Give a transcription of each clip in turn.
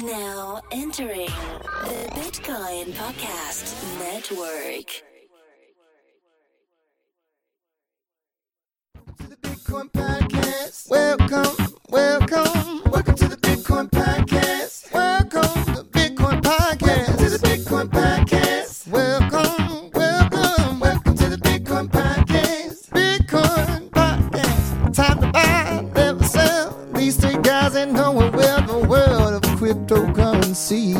Now entering the Bitcoin Podcast Network. Welcome to the Bitcoin Podcast. Welcome to the Bitcoin Podcast. Welcome to the Bitcoin Podcast. Welcome to the Bitcoin Podcast. Welcome to the Bitcoin Podcast. Bitcoin Podcast. Time to buy, never sell. These three guys ain't no one will. The world of cryptocurrency.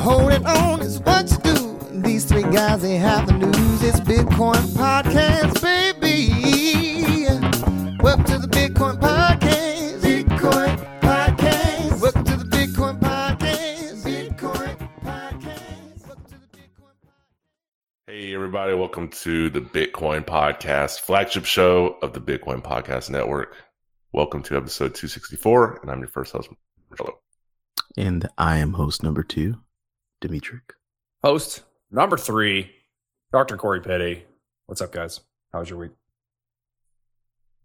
Holding on is what you do. These three guys ain't have the news. It's Bitcoin Podcast, baby. Welcome to the Bitcoin Podcast. Bitcoin Podcast. Welcome to the Bitcoin Podcast. Bitcoin Podcast. Welcome to the Bitcoin Podcast. Hey everybody, welcome to the Bitcoin Podcast, flagship show of the Bitcoin Podcast Network. Welcome to episode 264, and I'm your first host, Marcello. And I am host number two, Dimitri. Host number three, Dr. Corey Petty. What's up, guys? How was your week?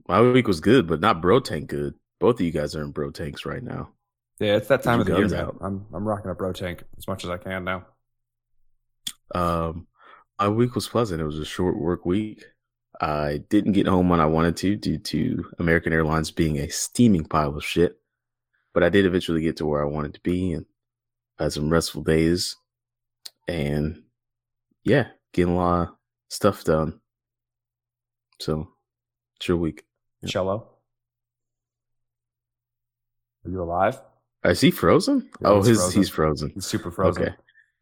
My week was good, but not bro tank good. Both of you guys are in bro tanks right now. Yeah, it's that time of the year, man. I'm rocking a bro tank as much as I can now. My week was pleasant. It was a short work week. I didn't get home when I wanted to due to American Airlines being a steaming pile of shit, but I did eventually get to where I wanted to be and had some restful days and yeah, getting a lot of stuff done. So it's your week. Yeah. Cello? Are you alive? Is he frozen? Yeah, oh, he's frozen. He's super frozen. Okay.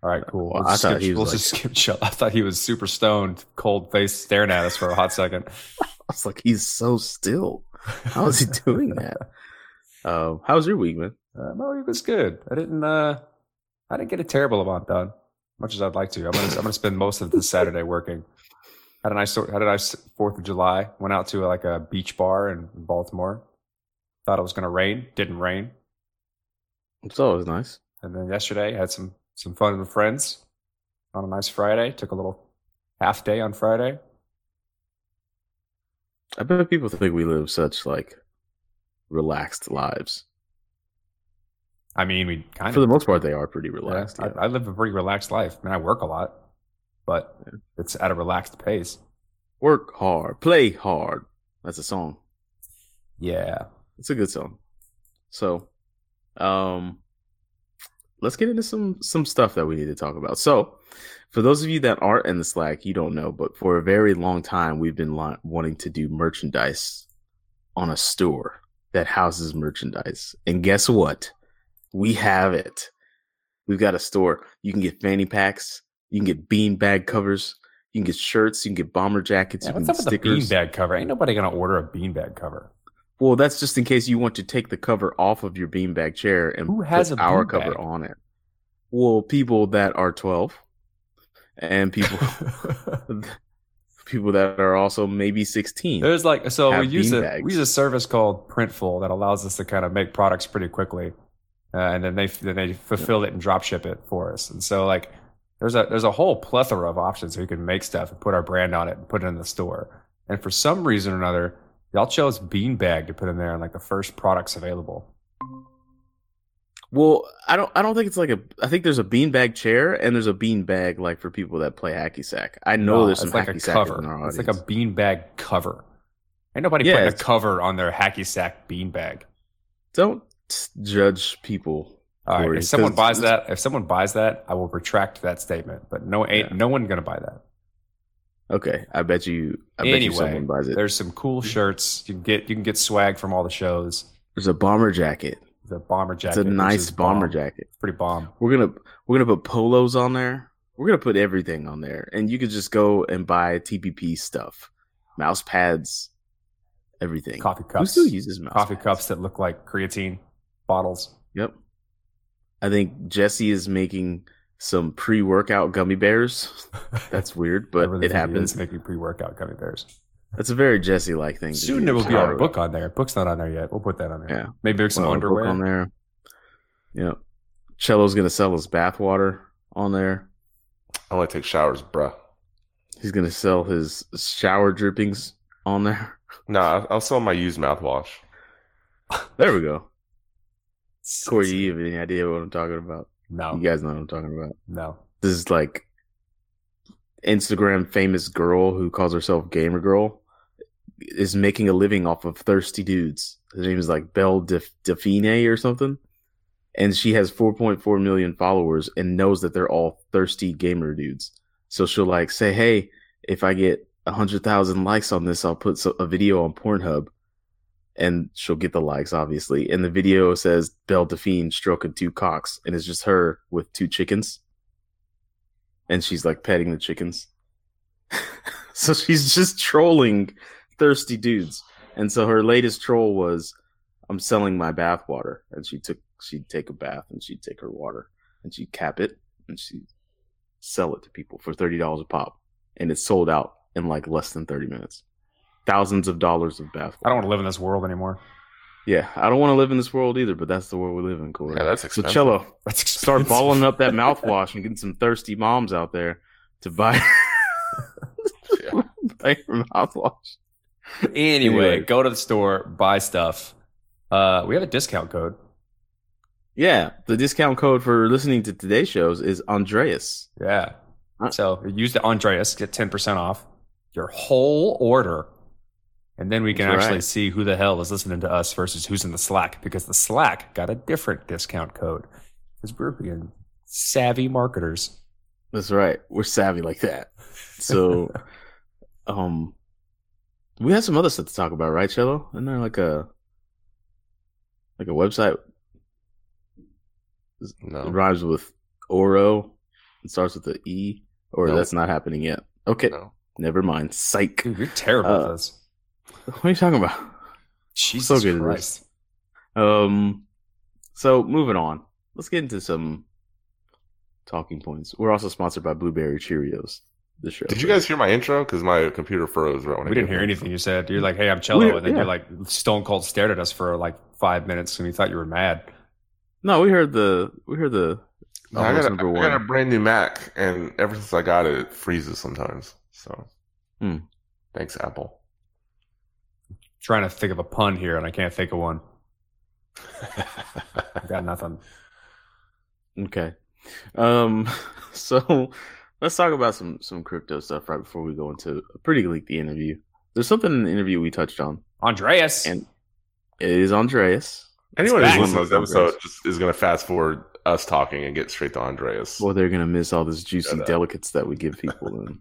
All right, cool. We'll just skip Cello. I thought he was super stoned, cold face, staring at us for a hot second. I was like, he's so still. How is he doing that? How was your week, man? My week was good. I didn't get a terrible amount done, as much as I'd like to. I'm gonna spend most of this Saturday working. Had a nice 4th of July. Went out to like a beach bar in Baltimore. Thought it was gonna rain. Didn't rain. It's always nice. And then yesterday I had some fun with friends on a nice Friday. Took a little half day on Friday. I bet people think we live such like relaxed lives. I mean, we kind of, for the most part, they are pretty relaxed. Yeah, yeah. I live a pretty relaxed life. I mean, I work a lot, but it's at a relaxed pace. Work hard, play hard. That's a song. Yeah, it's a good song. So, let's get into some stuff that we need to talk about. So for those of you that aren't in the Slack, you don't know, but for a very long time, we've been wanting to do merchandise on a store that houses merchandise. And guess what? We have it. We've got a store. You can get fanny packs. You can get beanbag covers. You can get shirts. You can get bomber jackets. Yeah, you can get stickers. What's up with the beanbag cover? Ain't nobody going to order a beanbag cover. Well, that's just in case you want to take the cover off of your beanbag chair and put our cover on it. Well, people that are 12 and people that are also maybe 16. There's like, so we use a service called Printful that allows us to kind of make products pretty quickly, and then they fulfill it and drop ship it for us. And so like there's a whole plethora of options. We can make stuff and put our brand on it and put it in the store. And for some reason or another, y'all chose beanbag to put in there and like the first products available. Well, I don't think it's like I think there's a beanbag chair and there's a beanbag like for people that play hacky sack. I know there's some like hacky sack cover in our audience. It's like a beanbag cover. Ain't nobody putting a cover on their hacky sack beanbag. Don't judge people. All right, if someone buys that, I will retract that statement. But no one gonna buy that. Okay, I bet you someone buys it. There's some cool shirts. You can get swag from all the shows. There's a bomber jacket. It's a nice bomber jacket. It's pretty bomb. We're gonna put polos on there. We're gonna put everything on there, and you could just go and buy TPP stuff, mouse pads, everything. Coffee cups. Who still uses mouse pads? Coffee cups that look like creatine bottles. Yep. I think Jesse is making some pre-workout gummy bears. That's weird, but really it happens. Making pre-workout gummy bears. That's a very Jesse-like thing. Soon there will be our book on there. Book's not on there yet. We'll put that on there. Yeah, maybe there's some underwear on there. Yeah, Cello's gonna sell his bathwater on there. I only take showers, bruh. He's gonna sell his shower drippings on there. Nah, I'll sell my used mouthwash. There we go. Corey, do you have any idea what I'm talking about? No. You guys know what I'm talking about? No. This is like Instagram famous girl who calls herself Gamer Girl is making a living off of thirsty dudes. Her name is like Belle Delphine or something. And she has 4.4 million followers and knows that they're all thirsty gamer dudes. So she'll like say, hey, if I get 100,000 likes on this, I'll put a video on Pornhub. And she'll get the likes, obviously. And the video says Belle Delphine stroking two cocks. And it's just her with two chickens. And she's like petting the chickens. So she's just trolling thirsty dudes. And so her latest troll was, I'm selling my bath water. And she'd take a bath and she'd take her water and she'd cap it and she'd sell it to people for $30 a pop. And it sold out in like less than 30 minutes. Thousands of dollars of bath water. I don't want to live in this world anymore. Yeah, I don't want to live in this world either, but that's the world we live in, Corey. Yeah, that's expensive. So, Cello, that's expensive. Start balling up that mouthwash and getting some thirsty moms out there to buy, yeah. Buy your mouthwash. Anyway, go to the store, buy stuff. We have a discount code. Yeah, the discount code for listening to today's shows is Andreas. Yeah. So use the Andreas, get 10% off your whole order. And then we can actually see who the hell is listening to us versus who's in the Slack, because the Slack got a different discount code because we're being savvy marketers. That's right. We're savvy like that. So we have some other stuff to talk about, right, Cello? Isn't there like a website? No. It rhymes with Oro. It starts with an E. Or no. That's not happening yet. Okay. No. Never mind. Psych. Dude, you're terrible at this. What are you talking about? Jesus Christ. So moving on. Let's get into some talking points. We're also sponsored by Blueberry Cheerios. The show. Did you guys hear my intro? Because my computer froze right when I didn't hear anything you said. You're like, hey, I'm Cello. And then you're like, Stone Cold stared at us for like 5 minutes and we thought you were mad. No, we heard the. No, I got a brand new Mac, and ever since I got it, it freezes sometimes. So, Thanks, Apple. Trying to think of a pun here, and I can't think of one. I got nothing. Okay. So let's talk about some crypto stuff right before we go into a pretty lengthy interview. There's something in the interview we touched on. Andreas. And it is Andreas. Anyone who's listening to this episode just is going to fast forward us talking and get straight to Andreas. Well, they're going to miss all this juicy delicates that we give people. And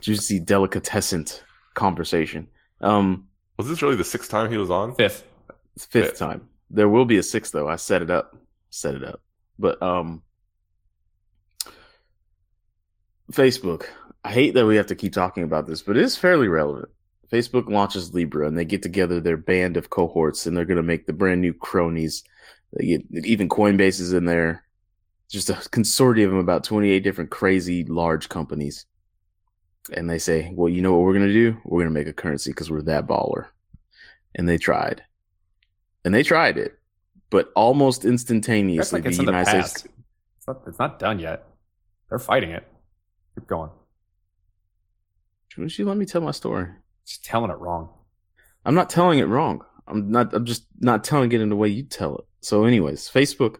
juicy, delicatessen conversation. Was this really the sixth time he was on? Fifth time. There will be a sixth, though. I set it up. But Facebook. I hate that we have to keep talking about this, but it is fairly relevant. Facebook launches Libra, and they get together their band of cohorts, and they're going to make the brand new cronies. They get, even Coinbase is in there. Just a consortium of about 28 different crazy large companies. And they say, well, you know what we're going to do? We're going to make a currency because we're that baller. And they tried. And they tried it. But almost instantaneously, like the United States... It's not done yet. They're fighting it. Keep going. Shouldn't you let me tell my story? Just telling it wrong. I'm not telling it wrong. I'm just not telling it in the way you tell it. So anyways, Facebook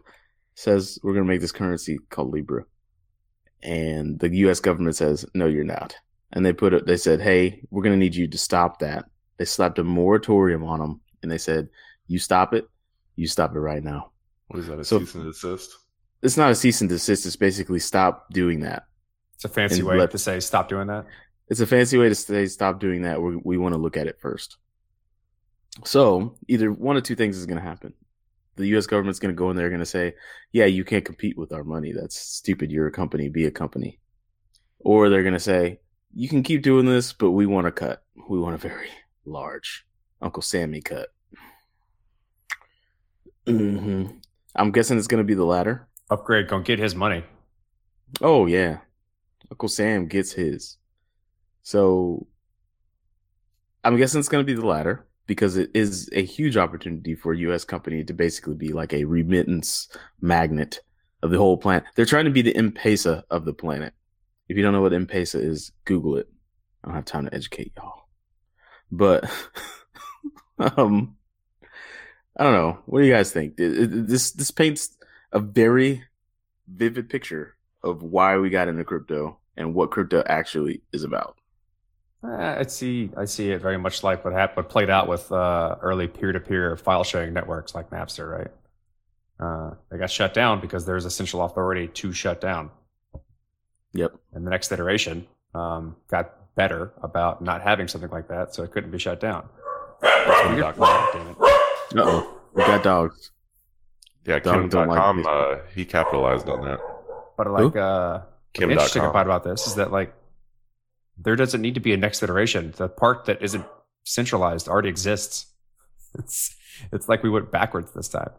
says we're going to make this currency called Libra. And the U.S. government says, no, you're not. And they said, hey, we're going to need you to stop that. They slapped a moratorium on them. And they said, you stop it right now. What is that, cease and desist? It's not a cease and desist. It's basically stop doing that. It's a fancy way to say stop doing that. It's a fancy way to say stop doing that. We want to look at it first. So either one of two things is going to happen. The U.S. government's going to go in there and going to say, yeah, you can't compete with our money. That's stupid. You're a company. Be a company. Or they're going to say, you can keep doing this, but we want a cut. We want a very large Uncle Sammy cut. Mm-hmm. I'm guessing it's going to be the latter. Upgrade going to get his money. Oh, yeah. Uncle Sam gets his. So I'm guessing it's going to be the latter. Because it is a huge opportunity for a U.S. company to basically be like a remittance magnet of the whole planet. They're trying to be the M-Pesa of the planet. If you don't know what M-Pesa is, Google it. I don't have time to educate y'all. But I don't know. What do you guys think? This paints a very vivid picture of why we got into crypto and what crypto actually is about. I see it very much like what played out with early peer-to-peer file sharing networks like Napster, right? They got shut down because there's a central authority to shut down. Yep. And the next iteration got better about not having something like that, so it couldn't be shut down. Uh-oh. We got dogs. Yeah, Kim Dotcom, he capitalized on that. But Kim Dotcom. Interesting part about this is that there doesn't need to be a next iteration. The part that isn't centralized already exists. It's like we went backwards this time.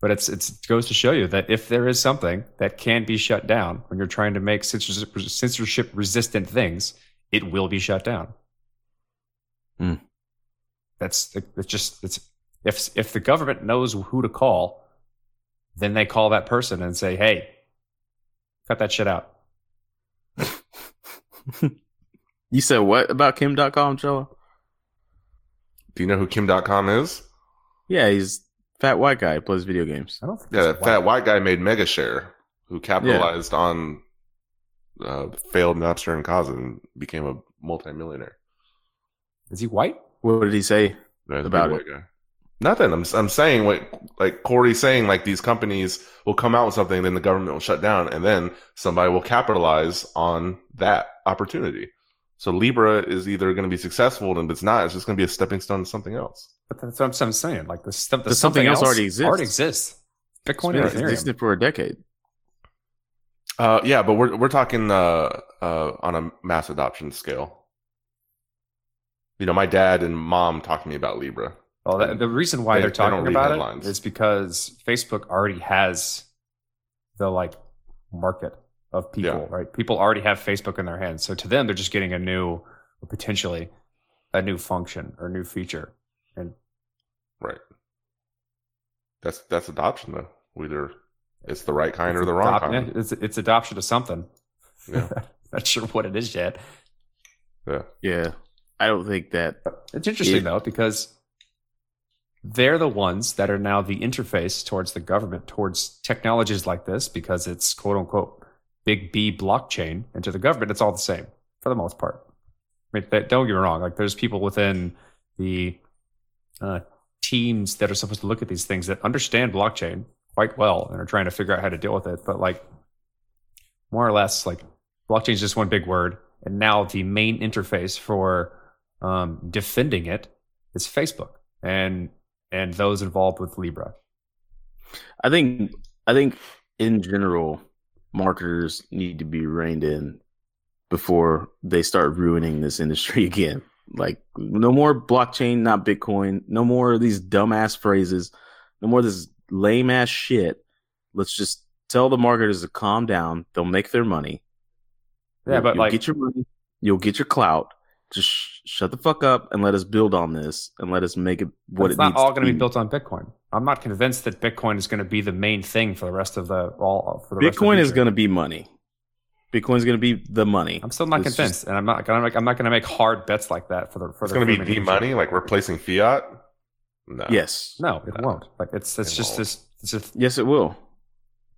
But it goes to show you that if there is something that can be shut down when you're trying to make censorship-resistant things, it will be shut down. Mm. If the government knows who to call, then they call that person and say, "Hey, cut that shit out." You said what about Kim.com, Joe? Do you know who Kim.com is? Yeah, he's fat white guy who plays video games. I don't think that fat white guy made Megashare, who capitalized on failed Napster and Kaz and became a multimillionaire. Is he white? What did he say about it? Guy. Nothing. I'm saying what Corey's saying, these companies will come out with something, then the government will shut down, and then somebody will capitalize on that opportunity. So Libra is either going to be successful, and if it's not, it's just going to be a stepping stone to something else. But that's what I'm saying. Something else already exists. Bitcoin has existed for a decade. Yeah, but we're talking on a mass adoption scale. You know, my dad and mom talked to me about Libra. Well, the reason why they're talking about headlines. It is because Facebook already has the market of people, right? People already have Facebook in their hands. So to them, they're just getting potentially a new function or new feature. And right. That's adoption though. Whether it's the right kind or the wrong kind. It's adoption to something. Yeah. Not sure what it is yet. Yeah. Yeah. I don't think that. It's interesting though, because they're the ones that are now the interface towards the government, towards technologies like this, because it's quote unquote big B blockchain, and to the government, it's all the same for the most part. I mean, don't get me wrong. There's people within the teams that are supposed to look at these things that understand blockchain quite well and are trying to figure out how to deal with it. But more or less, blockchain is just one big word. And now the main interface for defending it is Facebook and those involved with Libra. I think in general, marketers need to be reined in before they start ruining this industry again. No more blockchain, not Bitcoin. No more of these dumbass phrases. No more this lame ass shit. Let's just tell the marketers to calm down. They'll make their money. Yeah, but you'll get your money. You'll get your clout. Just shut the fuck up and let us build on this and let us make it what it needs to be. It's not all going to be built on Bitcoin. I'm not convinced that Bitcoin is going to be the main thing for the rest of Bitcoin is going to be money. Bitcoin is going to be the money. I'm still not convinced, and I'm not going to make hard bets like that for the. For it's going to be the money, replacing fiat. No. Yes. No, it won't. Yes, it will.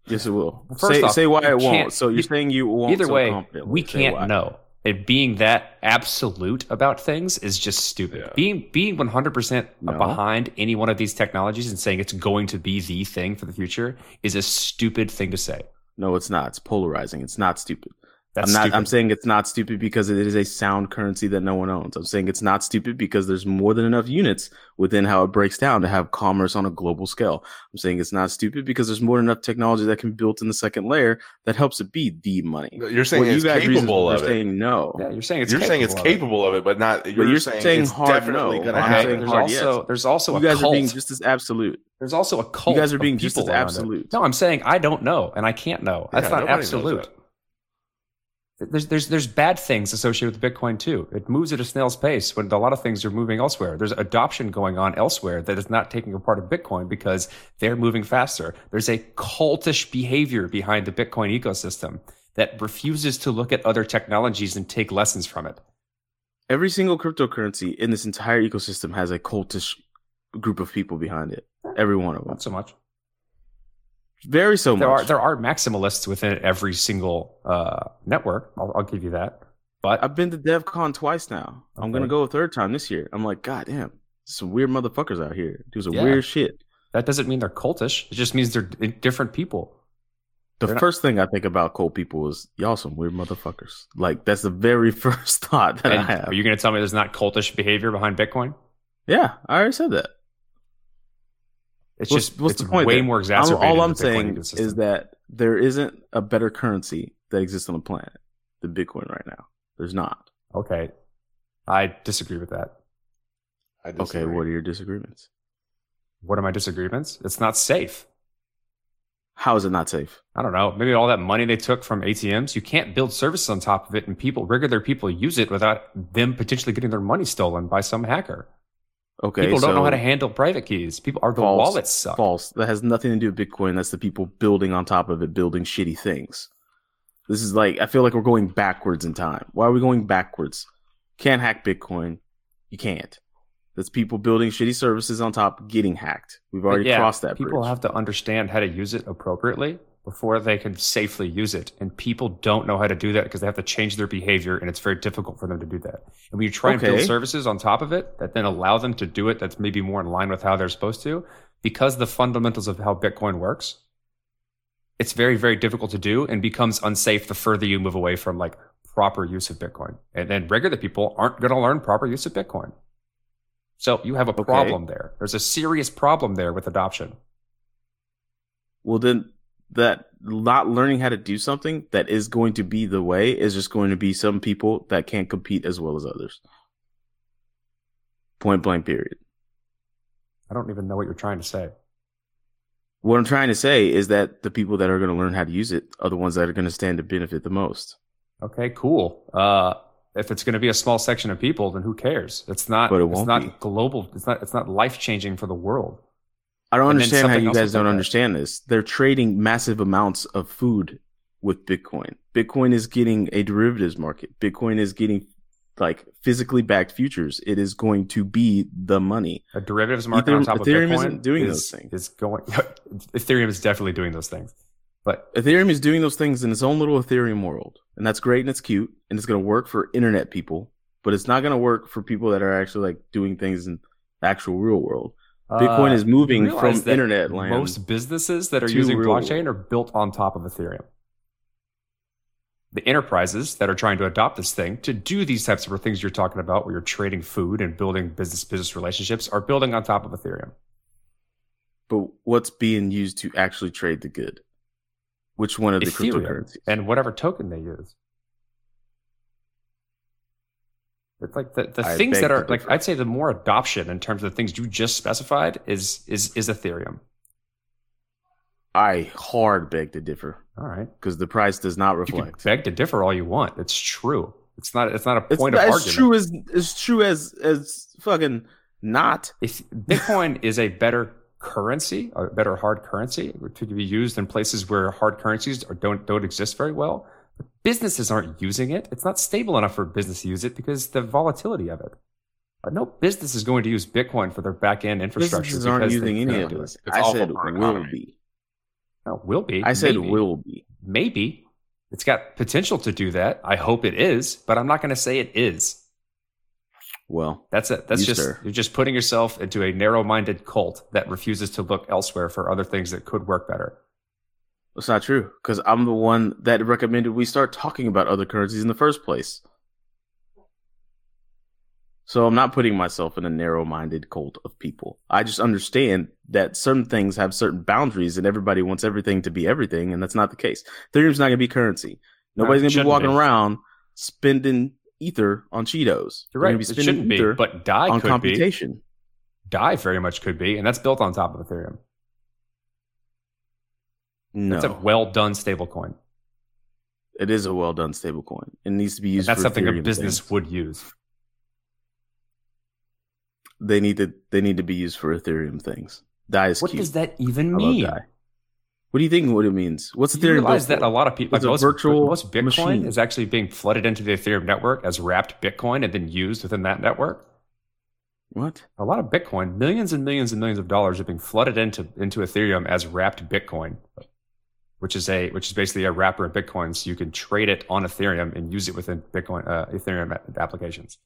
Yes, it will. Say why it won't. So you're saying you won't. Either way, we can't know. And being that absolute about things is just stupid. Yeah. Being 100% behind any one of these technologies and saying it's going to be the thing for the future is a stupid thing to say. No, it's not. It's polarizing. It's not stupid. I'm saying it's not stupid because it is a sound currency that no one owns. I'm saying it's not stupid because there's more than enough units within how it breaks down to have commerce on a global scale. I'm saying it's not stupid because there's more than enough technology that can be built in the second layer that helps it be the money. You're saying it's capable of it. You're saying no. Yeah, you're saying it's capable of it, but not. You're saying it's hard definitely no. Going to happen. There's also a cult. You guys are being just as absolute. There's also a cult. You guys are being just as absolute. No, I'm saying I don't know and I can't know. Yeah, that's not absolute. There's bad things associated with Bitcoin too. It moves at a snail's pace when a lot of things are moving elsewhere. There's adoption going on elsewhere that is not taking a part of Bitcoin because they're moving faster. There's a cultish behavior behind the Bitcoin ecosystem that refuses to look at other technologies and take lessons from it. Every single cryptocurrency in this entire ecosystem has a cultish group of people behind it. Every one of them. Not so much. Very so much. There are maximalists within every single network. I'll give you that. But I've been to DevCon twice now. Okay. I'm gonna go a third time this year. I'm like, God damn, some weird motherfuckers out here do some weird shit. That doesn't mean they're cultish. It just means they're different people. The first thing I think about cold people is y'all some weird motherfuckers. Like that's the very first thought that I have. Are you gonna tell me there's not cultish behavior behind Bitcoin? Yeah, I already said that. What's the point? Way more exacerbated. All I'm saying is that there isn't a better currency that exists on the planet than Bitcoin right now. There's not. Okay, I disagree with that. Okay, what are your disagreements? What are my disagreements? It's not safe. How is it not safe? I don't know. Maybe all that money they took from ATMs, you can't build services on top of it, and regular people use it without them potentially getting their money stolen by some hacker. Okay, people don't know how to handle private keys. Wallets suck. False. That has nothing to do with Bitcoin. That's the people building on top of it, building shitty things. This is like, I feel like we're going backwards in time. Why are we going backwards? Can't hack Bitcoin. You can't. That's people building shitty services on top, getting hacked. We've already crossed that bridge. People have to understand how to use it appropriately before they can safely use it. And people don't know how to do that because they have to change their behavior, and it's very difficult for them to do that. And when you try and build services on top of it that then allow them to do it, that's maybe more in line with how they're supposed to, because the fundamentals of how Bitcoin works, it's very, very difficult to do and becomes unsafe the further you move away from like proper use of Bitcoin. And then regular people aren't going to learn proper use of Bitcoin. So you have a problem there. There's a serious problem there with adoption. Well, then that not learning how to do something that is going to be the way is just going to be some people that can't compete as well as others. Point blank, period. I don't even know what you're trying to say. What I'm trying to say is that the people that are going to learn how to use it are the ones that are going to stand to benefit the most. Okay, cool. If it's going to be a small section of people, then who cares? It's not global. It's not life-changing for the world. I don't understand how you guys don't understand this. They're trading massive amounts of food with Bitcoin. Bitcoin is getting a derivatives market. Bitcoin is getting like physically backed futures. It is going to be the money. A derivatives market on top of Bitcoin isn't doing those things. Ethereum is definitely doing those things. But Ethereum is doing those things in its own little Ethereum world. And that's great and it's cute. And it's going to work for internet people. But it's not going to work for people that are actually like doing things in the actual real world. Bitcoin is moving from internet land. Most businesses that are using blockchain are built on top of Ethereum. The enterprises that are trying to adopt this thing to do these types of things you're talking about, where you're trading food and building business relationships, are building on top of Ethereum. But what's being used to actually trade the good? Which one of the cryptocurrencies? And whatever token they use. It's like the things that are like, I'd say the more adoption in terms of the things you just specified is Ethereum. I hard beg to differ. All right. Because the price does not reflect. You can beg to differ all you want. It's true. It's not a point of argument. It's true as fucking not. If Bitcoin is a better currency, a better hard currency, to be used in places where hard currencies don't exist very well. But businesses aren't using it. It's not stable enough for a business to use it because the volatility of it. No business is going to use Bitcoin for their back-end infrastructure. Businesses aren't using any of this. I said will be. No, will be. I said will be. Maybe. It's got potential to do that. I hope it is, but I'm not going to say it is. Well, that's it. You're just putting yourself into a narrow-minded cult that refuses to look elsewhere for other things that could work better. That's not true, because I'm the one that recommended we start talking about other currencies in the first place. So I'm not putting myself in a narrow-minded cult of people. I just understand that certain things have certain boundaries, and everybody wants everything to be everything, and that's not the case. Ethereum's not going to be currency. Nobody's going to be walking around spending ether on Cheetos. You're right. It shouldn't be, but DAI on could computation. Be. DAI very much could be, and that's built on top of Ethereum. No. It's a well-done stablecoin. It is a well-done stablecoin. It needs to be used. That's something Ethereum a business would use. They need to be used for Ethereum things. DAI is. What cute. Does that even mean? DAI. What do you think? What it means? What's Ethereum? You realize that a lot of people, most Bitcoin machine. Is actually being flooded into the Ethereum network as wrapped Bitcoin and then used within that network. What? A lot of Bitcoin. Millions and millions and millions of dollars are being flooded into Ethereum as wrapped Bitcoin, which is basically a wrapper of Bitcoin, so you can trade it on Ethereum and use it within Bitcoin Ethereum applications.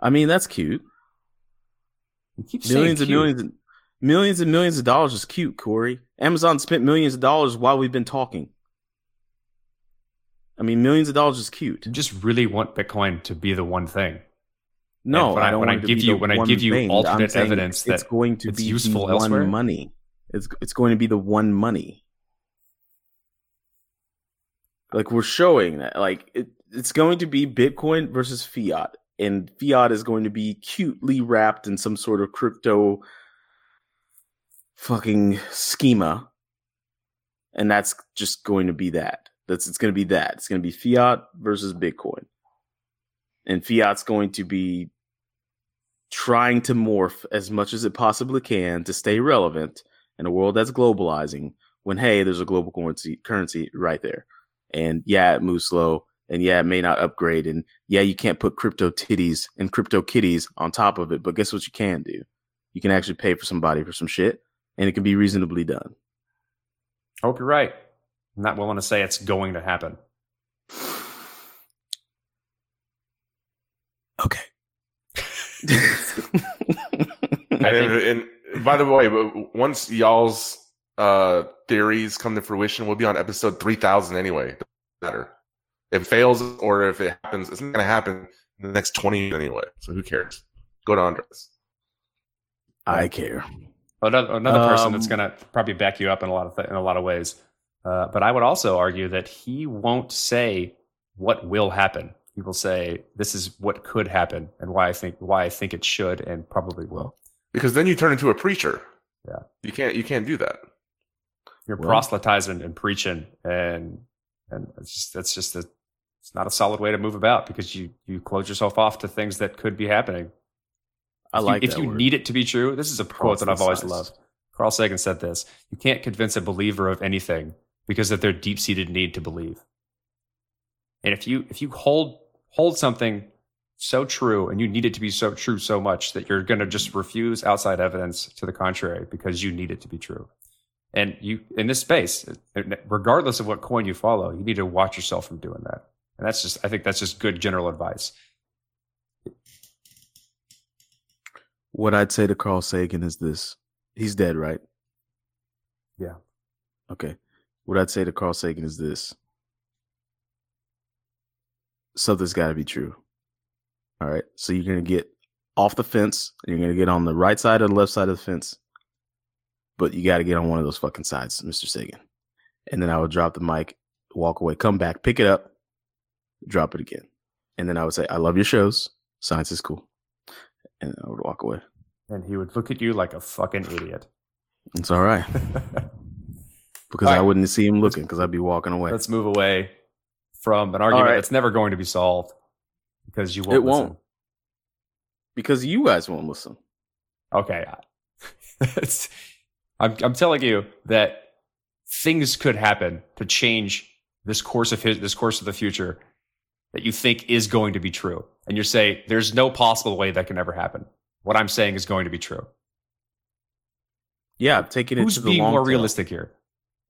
I mean, that's cute. You keep millions saying cute. Millions and millions of dollars is cute, Corey. Amazon spent millions of dollars while we've been talking. I mean, millions of dollars is cute. You just really want Bitcoin to be the one thing. No, I don't. When I give you alternate evidence that it's going to be useful elsewhere, money. It's going to be the one money. Like we're showing that, like it's going to be Bitcoin versus fiat, and fiat is going to be cutely wrapped in some sort of crypto fucking schema, and that's just going to be that. It's going to be fiat versus Bitcoin. And fiat's going to be trying to morph as much as it possibly can to stay relevant in a world that's globalizing when, hey, there's a global currency right there. And yeah, it moves slow. And yeah, it may not upgrade. And yeah, you can't put crypto titties and crypto kitties on top of it. But guess what you can do? You can actually pay for somebody for some shit. And it can be reasonably done. I hope you're right. I'm not willing to say it's going to happen. Okay. and by the way, once y'all's theories come to fruition, we'll be on episode 3000 anyway. It doesn't matter. If it fails or if it happens, it's not going to happen in the next 20 years anyway. So who cares? Go to Andres. I care. Another person that's going to probably back you up in a lot of ways. But I would also argue that he won't say what will happen. He will say, this is what could happen and why I think it should and probably will. Because then you turn into a preacher. Yeah. You can't do that. You're proselytizing and preaching and it's not a solid way to move about because you close yourself off to things that could be happening. If you need it to be true, this is a quote that I've always loved. Carl Sagan said this, you can't convince a believer of anything because of their deep-seated need to believe. And if you hold something so true and you need it to be so true so much that you're going to just refuse outside evidence to the contrary because you need it to be true. And you in this space, regardless of what coin you follow, you need to watch yourself from doing that. And I think that's just good general advice. What I'd say to Carl Sagan is this. He's dead, right? Yeah. Okay. What I'd say to Carl Sagan is this. Something's got to be true. All right. So you're going to get off the fence. And you're going to get on the right side or the left side of the fence. But you got to get on one of those fucking sides, Mr. Sagan. And then I would drop the mic, walk away, come back, pick it up, drop it again. And then I would say, I love your shows. Science is cool. And I would walk away. And he would look at you like a fucking idiot. It's all right. Because all right. I wouldn't see him looking because I'd be walking away. Let's move away from an argument that's never going to be solved because you won't listen. It won't. Because you guys won't listen. Okay. I'm telling you that things could happen to change this course of the future that you think is going to be true. And you say, there's no possible way that can ever happen. What I'm saying is going to be true. Yeah, I'm taking it to the long tail. Who's being more realistic here?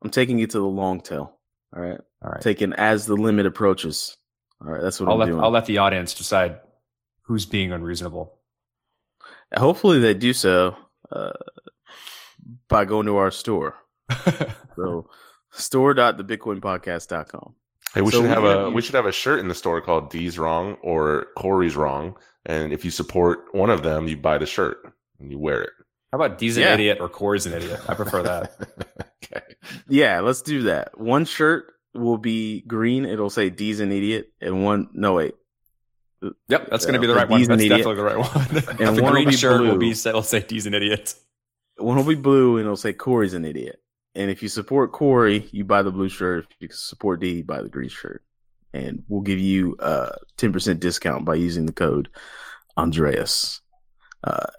I'm taking it to the long tail. All right. Taking as the limit approaches. All right, that's what I'm doing. I'll let the audience decide who's being unreasonable. Hopefully they do so by going to our store. So store.thebitcoinpodcast.com. Hey, we should have a shirt in the store called Dee's Wrong or Corey's Wrong. And if you support one of them, you buy the shirt and you wear it. How about Dee's an idiot or Corey's an idiot? I prefer that. Okay. Yeah, let's do that. One shirt will be green. It'll say Dee's an idiot. And one, no, wait. Yep, that's going to be the right one. That's definitely the right one. And the green shirt will say Dee's an idiot. One will be blue and it'll say Corey's an idiot. And if you support Corey, you buy the blue shirt. If you support Dee, you buy the green shirt. And we'll give you a 10% discount by using the code Andreas.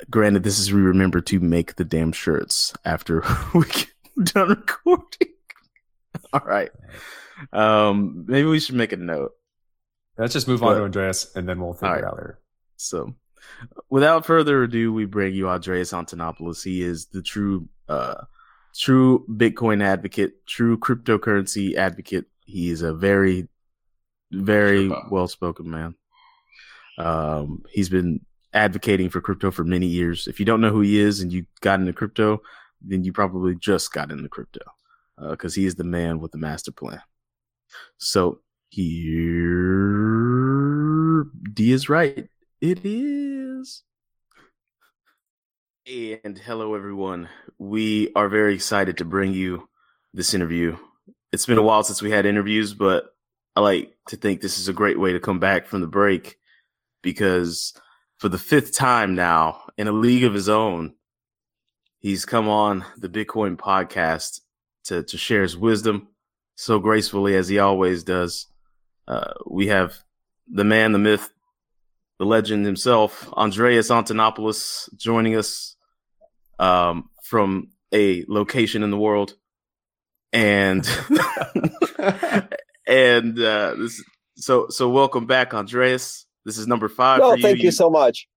Granted, this is remember to make the damn shirts after we get done recording. All right. Maybe we should make a note. Let's just move on to Andreas, and then we'll figure it out later. So Without further ado, we bring you Andreas Antonopoulos. He is the true Bitcoin advocate, true cryptocurrency advocate. He is a very, very well-spoken man. He's been advocating for crypto for many years. If you don't know who he is and you got into crypto, then you probably just got into crypto because he is the man with the master plan. So here, Dee is right. It is. And hello, everyone. We are very excited to bring you this interview. It's been a while since we had interviews, but I like to think this is a great way to come back from the break because for the fifth time now, in a league of his own, he's come on the Bitcoin podcast to share his wisdom so gracefully as he always does. We have the man, the myth, the legend himself, Andreas Antonopoulos, joining us from a location in the world. And so welcome back, Andreas. This is number 5. Well, for you. Thank you so much.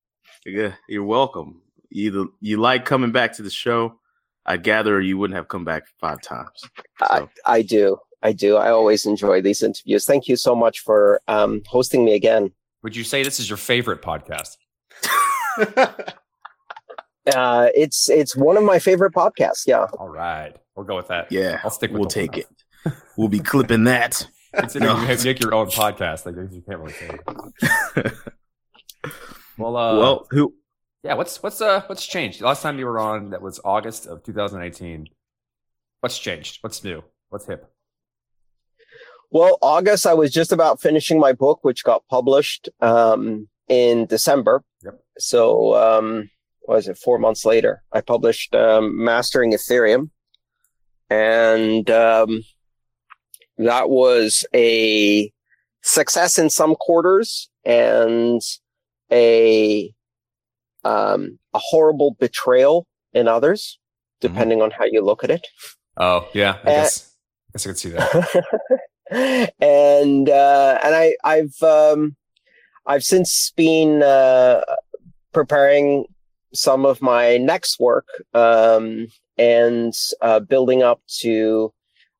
You're welcome. You like coming back to the show. I gather you wouldn't have come back 5 times. So. I do. I always enjoy these interviews. Thank you so much for hosting me again. Would you say this is your favorite podcast? It's one of my favorite podcasts. Yeah. All right. We'll go with that. Yeah. I'll stick with it. We'll be clipping that. Considering you make your own podcast, like you can't really say it. Well, who? Yeah, what's changed? Last time you were on, that was August of 2018. What's changed? What's new? What's hip? Well, August, I was just about finishing my book, which got published in December. Yep. So, what was it? 4 months later, I published Mastering Ethereum, and that was a success in some quarters and a horrible betrayal in others, depending on how you look at it. Oh, yeah. I guess I could see that. And I've since been preparing some of my next work and building up to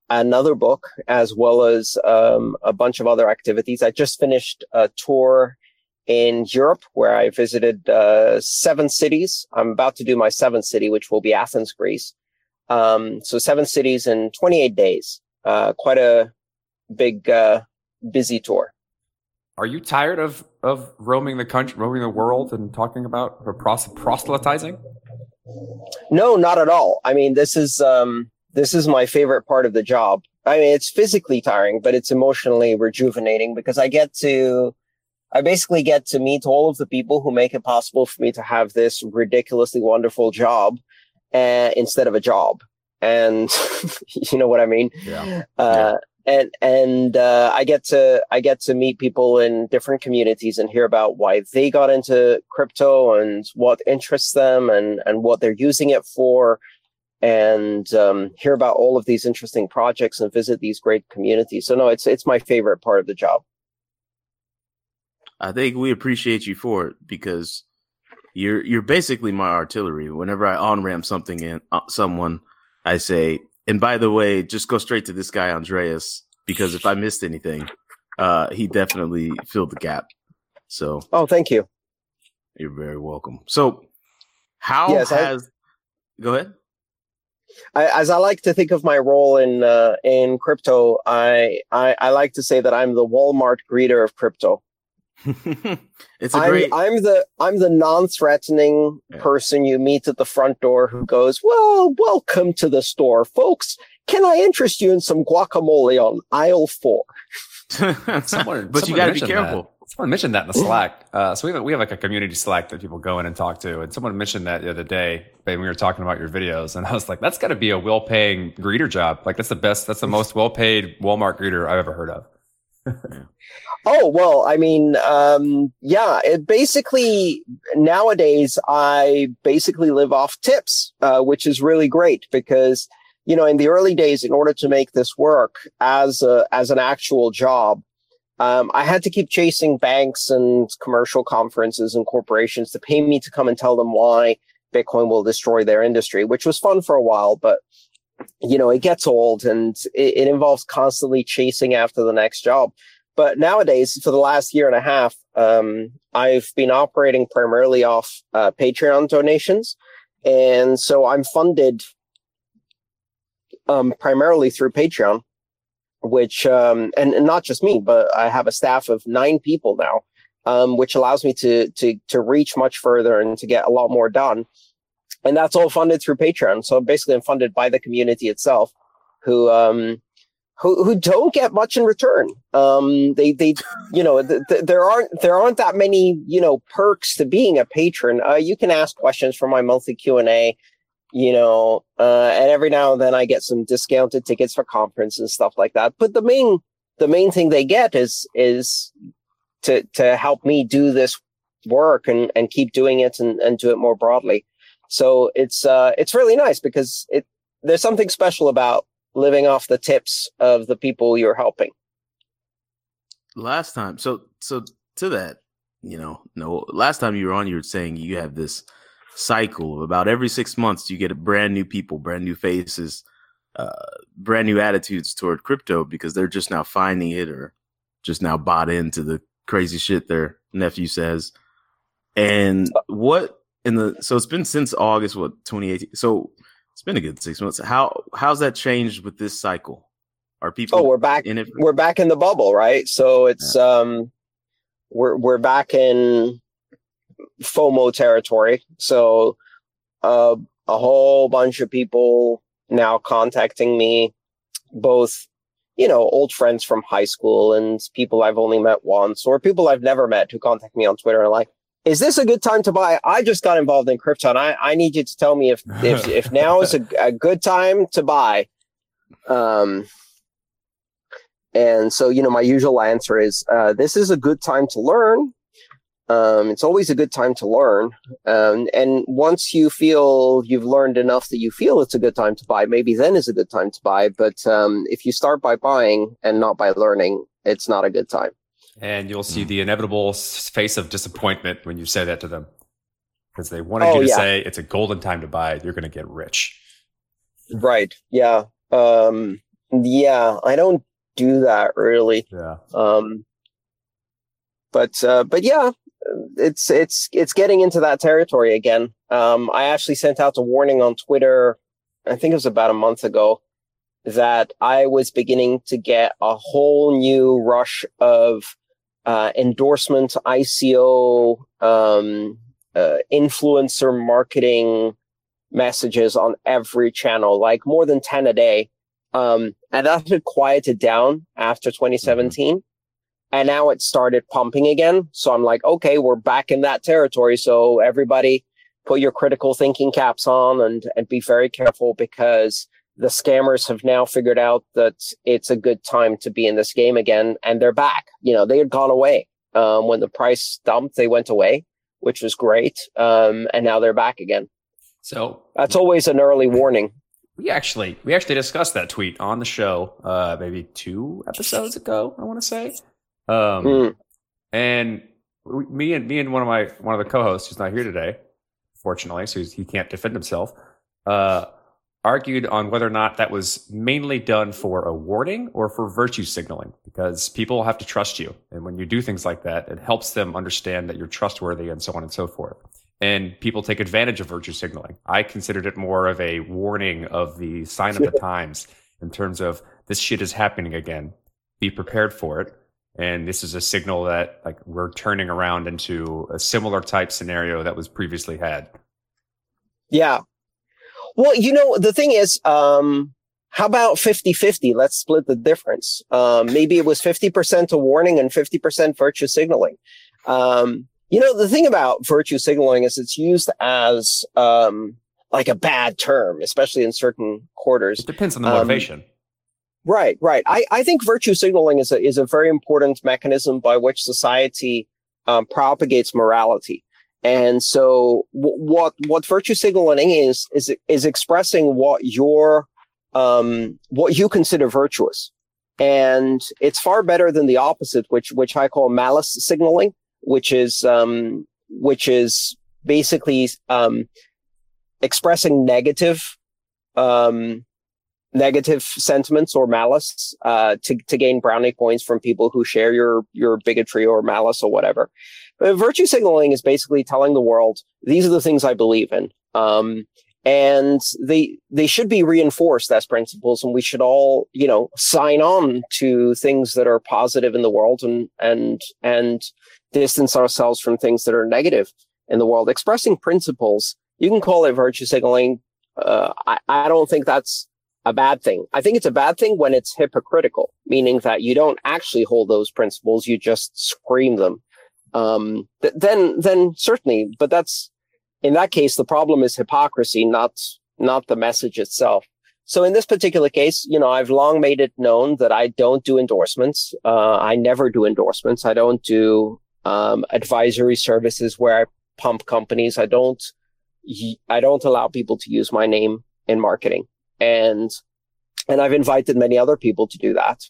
another book, as well as a bunch of other activities. I just finished a tour in Europe, where I visited 7 cities. I'm about to do my 7th city, which will be Athens, Greece. So 7 cities in 28 days. Quite a big, busy tour. Are you tired of roaming the country, roaming the world, and talking about or proselytizing? No, not at all. I mean, this is my favorite part of the job. I mean, it's physically tiring, but it's emotionally rejuvenating because I basically get to meet all of the people who make it possible for me to have this ridiculously wonderful job instead of a job. And you know what I mean? Yeah. And I get to meet people in different communities and hear about why they got into crypto and what interests them and what they're using it for, and hear about all of these interesting projects and visit these great communities. So no, it's my favorite part of the job. I think we appreciate you for it because you're basically my artillery. Whenever I on-ramp something in someone, I say, and by the way, just go straight to this guy, Andreas, because if I missed anything, he definitely filled the gap. So, oh, thank you. You're very welcome. So how go ahead. As I like to think of my role in crypto, I like to say that I'm the Walmart greeter of crypto. I'm the non-threatening person you meet at the front door who goes, "Well, welcome to the store, folks. Can I interest you in some guacamole on aisle 4?" But you gotta be careful. Someone mentioned that in the Slack. So we have like a community Slack that people go in and talk to. And someone mentioned that the other day when we were talking about your videos, and I was like, "That's got to be a well-paying greeter job. Like that's the most well-paid Walmart greeter I've ever heard of." Oh, well, I mean, nowadays I basically live off tips, which is really great because, you know, in the early days, in order to make this work as an actual job, I had to keep chasing banks and commercial conferences and corporations to pay me to come and tell them why Bitcoin will destroy their industry, which was fun for a while, but you know, it gets old and it involves constantly chasing after the next job. But nowadays, for the last year and a half, I've been operating primarily off Patreon donations. And so I'm funded primarily through Patreon, which, and not just me, but I have a staff of 9 people now, which allows me to reach much further and to get a lot more done. And that's all funded through Patreon. So basically, I'm funded by the community itself, who don't get much in return. There aren't that many, you know, perks to being a patron. You can ask questions for my monthly Q&A, you know, and every now and then I get some discounted tickets for conferences and stuff like that. But the main thing they get is to help me do this work and keep doing it and do it more broadly. So it's really nice because there's something special about living off the tips of the people you're helping. Last time, so to that, you know, no, last time you were on, you were saying you have this cycle of about every 6 months you get a brand new people, brand new faces, brand new attitudes toward crypto because they're just now finding it or just now bought into the crazy shit their nephew says. And what? So it's been since August, 2018. So it's been a good 6 months. How's that changed with this cycle? Are people? Oh, we're back in it. We're back in the bubble, right? So it's we're back in FOMO territory. So a whole bunch of people now contacting me, both, you know, old friends from high school and people I've only met once or people I've never met who contact me on Twitter and like, is this a good time to buy? I just got involved in crypto and I need you to tell me if now is a good time to buy. And so, you know, my usual answer is, this is a good time to learn. It's always a good time to learn. And once you feel you've learned enough that you feel it's a good time to buy, maybe then is a good time to buy. But, if you start by buying and not by learning, it's not a good time. And you'll see the inevitable face of disappointment when you say that to them. Because they wanted you to say, it's a golden time to buy. You're going to get rich. Right. Yeah. Yeah. I don't do that really. Yeah. But yeah, it's getting into that territory again. I actually sent out a warning on Twitter. I think it was about a month ago. That I was beginning to get a whole new rush of endorsement, ICO, influencer marketing messages on every channel, like more than 10 a day. And that had quieted down after 2017. And now it started pumping again. So I'm like, okay, we're back in that territory. So everybody put your critical thinking caps on and be very careful because the scammers have now figured out that it's a good time to be in this game again, and they're back. You know, they had gone away. When the price dumped, they went away, which was great. And now they're back again. So that's always an early warning. We actually discussed that tweet on the show, maybe 2 episodes ago, I want to say. And me and one of the co-hosts who's not here today, fortunately, so he can't defend himself. Argued on whether or not that was mainly done for a warning or for virtue signaling, because people have to trust you. And when you do things like that, it helps them understand that you're trustworthy and so on and so forth. And people take advantage of virtue signaling. I considered it more of a warning of the sign of the times in terms of this shit is happening again. Be prepared for it. And this is a signal that like we're turning around into a similar type scenario that was previously had. Yeah. Well, you know, the thing is, how about 50-50? Let's split the difference. Maybe it was 50% a warning and 50% virtue signaling. You know, the thing about virtue signaling is it's used as like a bad term, especially in certain quarters. It depends on the motivation. Right. I think virtue signaling is a very important mechanism by which society propagates morality. And so what virtue signaling is expressing what you consider virtuous. And it's far better than the opposite, which I call malice signaling, which is basically expressing negative sentiments or malice to gain brownie points from people who share your bigotry or malice or whatever. But virtue signaling is basically telling the world, these are the things I believe in. And they should be reinforced as principles, and we should all, sign on to things that are positive in the world and distance ourselves from things that are negative in the world. Expressing principles, you can call it virtue signaling. I don't think that's a bad thing. I think it's a bad thing when it's hypocritical, meaning that you don't actually hold those principles, you just scream them. Then certainly, but that's, in that case, the problem is hypocrisy, not the message itself. So in this particular case, I've long made it known that I don't do endorsements. I never do endorsements. I don't do advisory services where I pump companies. I don't allow people to use my name in marketing. And I've invited many other people to do that,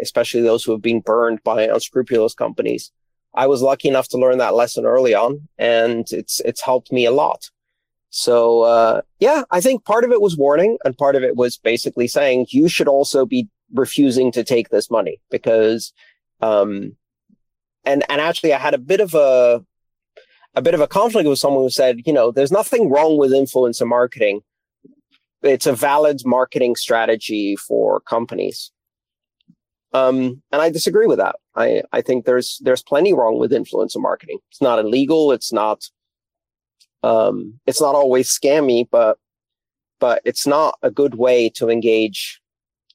especially those who have been burned by unscrupulous companies. I was lucky enough to learn that lesson early on, and it's helped me a lot. So, I think part of it was warning, and part of it was basically saying you should also be refusing to take this money because, and actually I had a bit of a conflict with someone who said, there's nothing wrong with influencer marketing. It's a valid marketing strategy for companies. And I disagree with that. I think there's plenty wrong with influencer marketing. It's not illegal. It's not always scammy, but it's not a good way to engage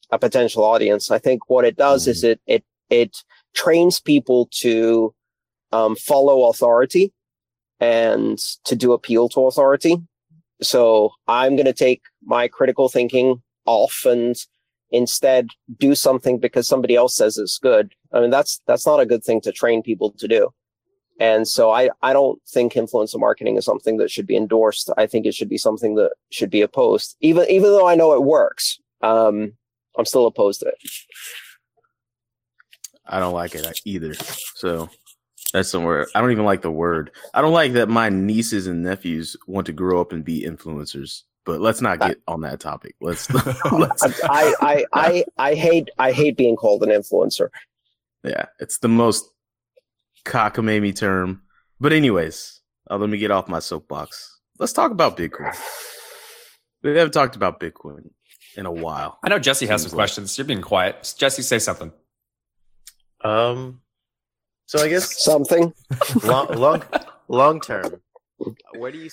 a potential audience. I think what it does is it trains people to, follow authority and to do appeal to authority. So I'm going to take my critical thinking off and instead do something because somebody else says it's good. I mean, that's not a good thing to train people to do. And so I don't think influencer marketing is something that should be endorsed. I think it should be something that should be opposed. Even though I know it works, I'm still opposed to it. I don't like it either. So that's somewhere. I don't even like the word. I don't like that my nieces and nephews want to grow up and be influencers. But let's not get on that topic. I hate being called an influencer. Yeah, it's the most cockamamie term. But anyways, let me get off my soapbox. Let's talk about Bitcoin. We haven't talked about Bitcoin in a while. I know Jesse has some questions. You're being quiet. Jesse, say something. So I guess something long term. Where do you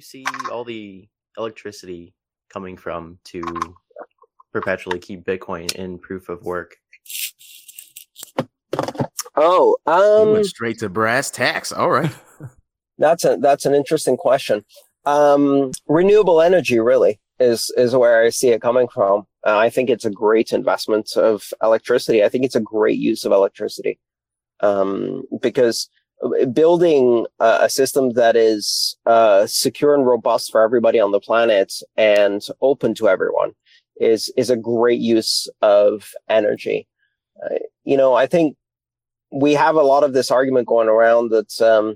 see all the electricity coming from to perpetually keep Bitcoin in proof of work? Oh, you went straight to brass tacks. All right, that's an interesting question. Renewable energy really is where I see it coming from. I think it's a great investment of electricity. I think it's a great use of electricity because building a system that is secure and robust for everybody on the planet and open to everyone is a great use of energy. I think we have a lot of this argument going around that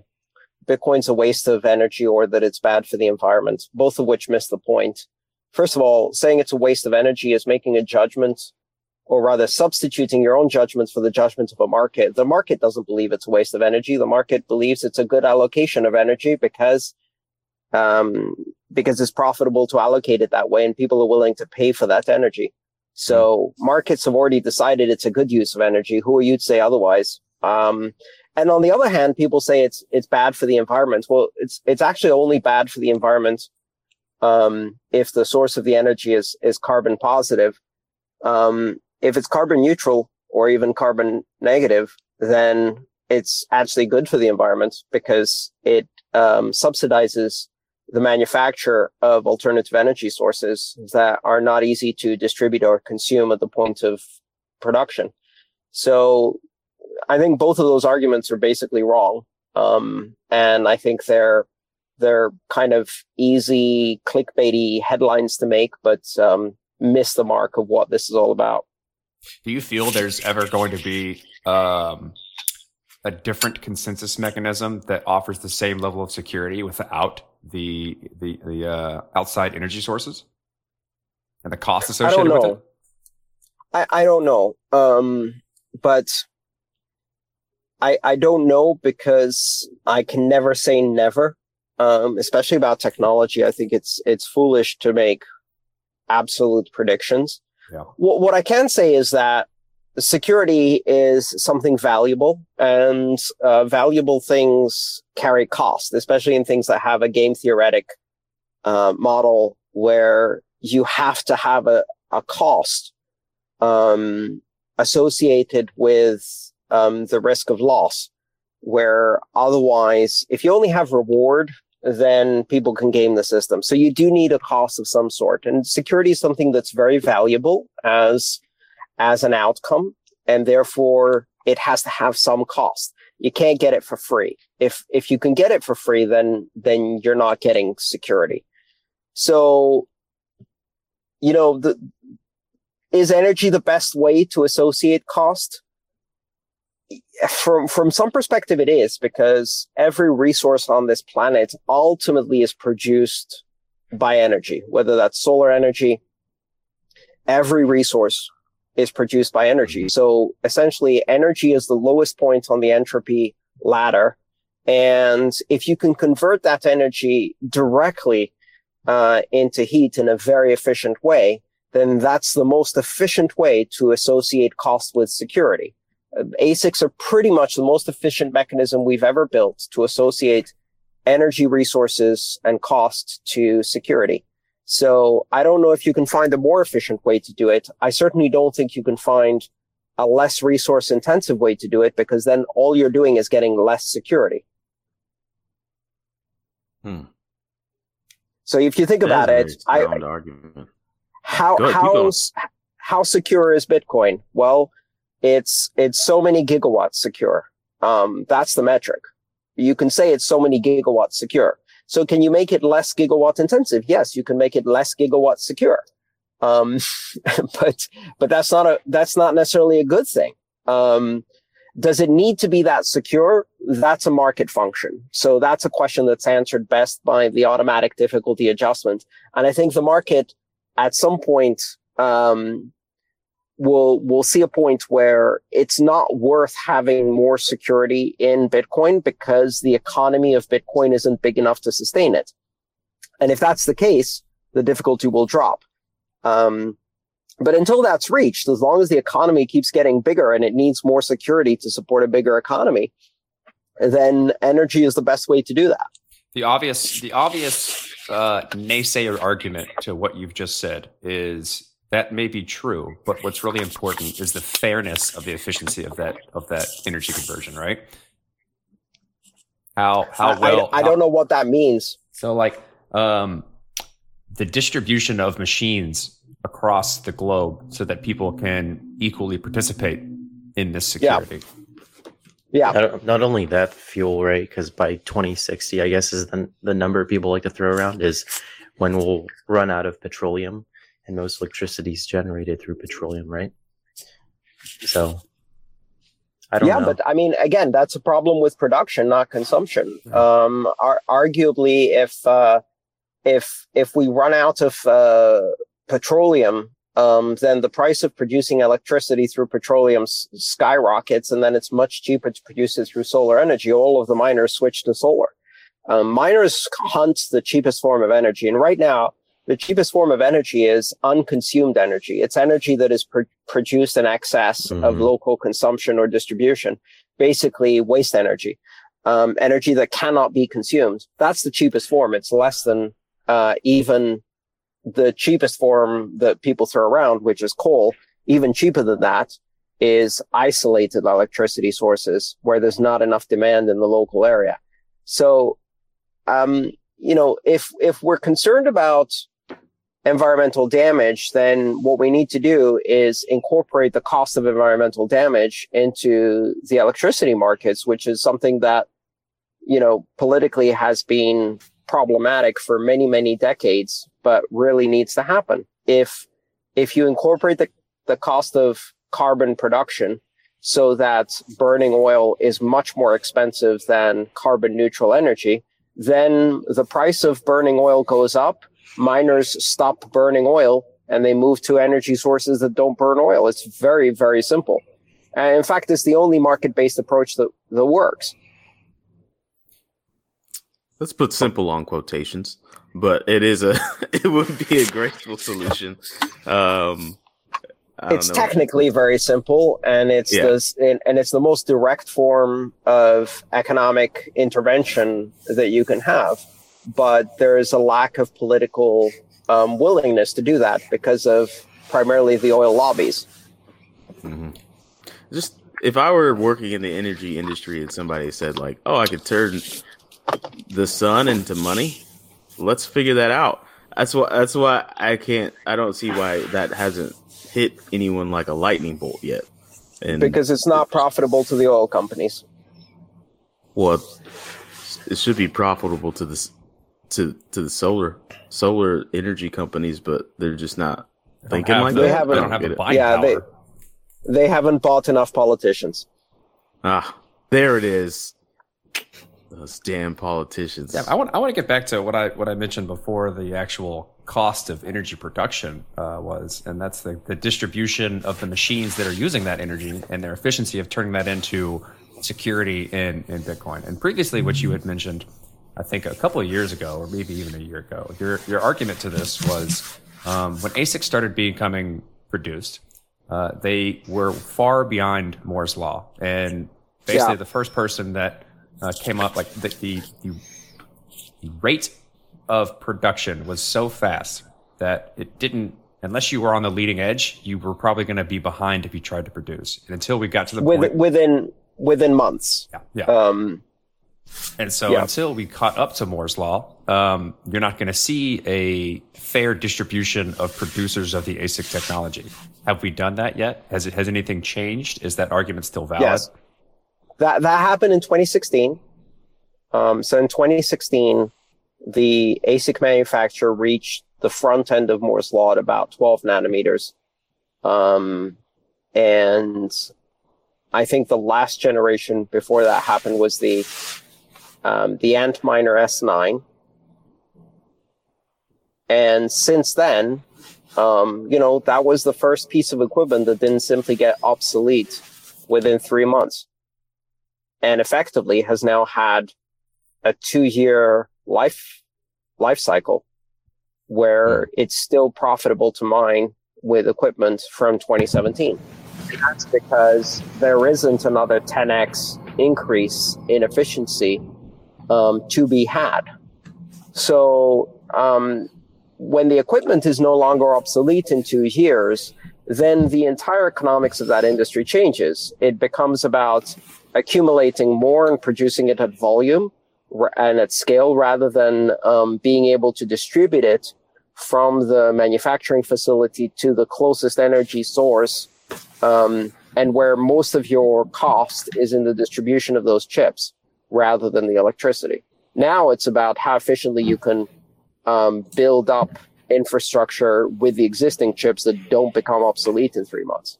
Bitcoin's a waste of energy or that it's bad for the environment, both of which miss the point. First of all, saying it's a waste of energy is making a judgment, or rather substituting your own judgments for the judgment of a market. The market doesn't believe it's a waste of energy. The market believes it's a good allocation of energy because it's profitable to allocate it that way, and people are willing to pay for that energy. So markets have already decided it's a good use of energy. Who are you to say otherwise? And on the other hand, people say it's bad for the environment. Well, it's actually only bad for the environment if the source of the energy is carbon positive. If it's carbon neutral or even carbon negative, then it's actually good for the environment because it subsidizes the manufacture of alternative energy sources that are not easy to distribute or consume at the point of production. So I think both of those arguments are basically wrong. And I think they're kind of easy clickbaity headlines to make, but miss the mark of what this is all about. Do you feel there's ever going to be a different consensus mechanism that offers the same level of security without the outside energy sources and the cost associated with it? I don't know. But I don't know because I can never say never, especially about technology. I think it's foolish to make absolute predictions. Yeah. What I can say is that security is something valuable, and valuable things carry cost, especially in things that have a game theoretic model where you have to have a cost associated with the risk of loss, where otherwise, if you only have reward, then people can game the system. So you do need a cost of some sort. And security is something that's very valuable as an outcome, and therefore it has to have some cost. You can't get it for free. If you can get it for free, then you're not getting security. So, you know, is energy the best way to associate cost? From some perspective, it is, because every resource on this planet ultimately is produced by energy, whether that's solar energy. Every resource is produced by energy. So essentially, energy is the lowest point on the entropy ladder. And if you can convert that energy directly into heat in a very efficient way, then that's the most efficient way to associate cost with security. ASICs are pretty much the most efficient mechanism we've ever built to associate energy resources and cost to security. So I don't know if you can find a more efficient way to do it. I certainly don't think you can find a less resource intensive way to do it, because then all you're doing is getting less security. So if you think about it, how secure is Bitcoin? Well, it's so many gigawatts secure. That's the metric. You can say it's so many gigawatts secure. So can you make it less gigawatt intensive? Yes, you can make it less gigawatt secure. But that's not necessarily a good thing. Does it need to be that secure? That's a market function. So that's a question that's answered best by the automatic difficulty adjustment. And I think the market at some point, we'll see a point where it's not worth having more security in Bitcoin because the economy of Bitcoin isn't big enough to sustain it. And if that's the case, the difficulty will drop. But until that's reached, as long as the economy keeps getting bigger and it needs more security to support a bigger economy, then energy is the best way to do that. The obvious naysayer argument to what you've just said is that may be true, but what's really important is the fairness of the efficiency of that energy conversion, right? I don't know what that means. So, like, the distribution of machines across the globe, so that people can equally participate in this security. Yeah. Not only that, fuel rate, because by 2060, I guess, is the number people like to throw around, is when we'll run out of petroleum. And most electricity is generated through petroleum, right? So, I don't know. Yeah, but I mean, again, that's a problem with production, not consumption. Arguably, if we run out of petroleum, then the price of producing electricity through petroleum skyrockets, and then it's much cheaper to produce it through solar energy. All of the miners switch to solar. Miners hunt the cheapest form of energy, and right now, the cheapest form of energy is unconsumed energy. It's energy that is produced in excess of local consumption or distribution, basically waste energy, energy that cannot be consumed. That's the cheapest form. It's less than even the cheapest form that people throw around, which is coal. Even cheaper than that is isolated electricity sources where there's not enough demand in the local area. So, you know, if we're concerned about environmental damage, then what we need to do is incorporate the cost of environmental damage into the electricity markets, which is something that, you know, politically has been problematic for many, many decades, but really needs to happen. If you incorporate the cost of carbon production so that burning oil is much more expensive than carbon neutral energy, then the price of burning oil goes up, miners stop burning oil, and they move to energy sources that don't burn oil. It's very, very simple. And in fact, it's the only market-based approach that works. Let's put simple on quotations, but it would be a graceful solution. It's technically very simple, and it's the most direct form of economic intervention that you can have. But there is a lack of political willingness to do that because of primarily the oil lobbies. Mm-hmm. Just if I were working in the energy industry and somebody said like, "Oh, I could turn the sun into money," let's figure that out. That's why I don't see why that hasn't hit anyone like a lightning bolt yet. And because it's not profitable to the oil companies. Well, it should be profitable to this to the solar energy companies, but they're just not thinking like that. They haven't bought enough politicians. Ah, there it is. Those damn politicians. Yeah, I want to get back to what I mentioned before. The actual cost of energy production was, and that's the distribution of the machines that are using that energy and their efficiency of turning that into security in Bitcoin. And previously, what you had mentioned, I think a couple of years ago, or maybe even a year ago, your argument to this was when ASICs started becoming produced, they were far behind Moore's law, and basically the first person that came up, like the rate of production was so fast that it didn't, unless you were on the leading edge, you were probably going to be behind if you tried to produce. And until we got to the point within months, until we caught up to Moore's law, you're not going to see a fair distribution of producers of the ASIC technology. Have we done that yet? Has anything changed? Is that argument still valid? Yes. That happened in 2016. So in 2016, the ASIC manufacturer reached the front end of Moore's law at about 12 nanometers. And I think the last generation before that happened was the Antminer S9. And since then, that was the first piece of equipment that didn't simply get obsolete within 3 months. And effectively has now had a 2-year life cycle where it's still profitable to mine with equipment from 2017. That's because there isn't another 10x increase in efficiency to be had. So when the equipment is no longer obsolete in 2 years, then the entire economics of that industry changes. It becomes about accumulating more and producing it at volume and at scale rather than being able to distribute it from the manufacturing facility to the closest energy source and where most of your cost is in the distribution of those chips rather than the electricity. Now it's about how efficiently you can build up infrastructure with the existing chips that don't become obsolete in 3 months.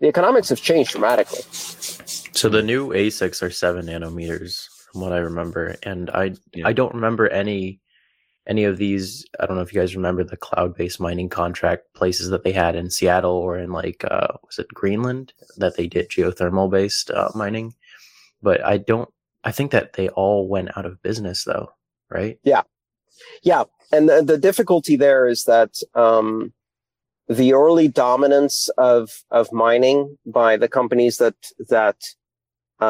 The economics have changed dramatically. So the new ASICs are 7 nanometers, from what I remember, and I don't remember any of these. I don't know if you guys remember the cloud-based mining contract places that they had in Seattle or in was it Greenland that they did geothermal-based mining? But I think that they all went out of business though, right? Yeah, yeah. And the difficulty there is that the early dominance of mining by the companies that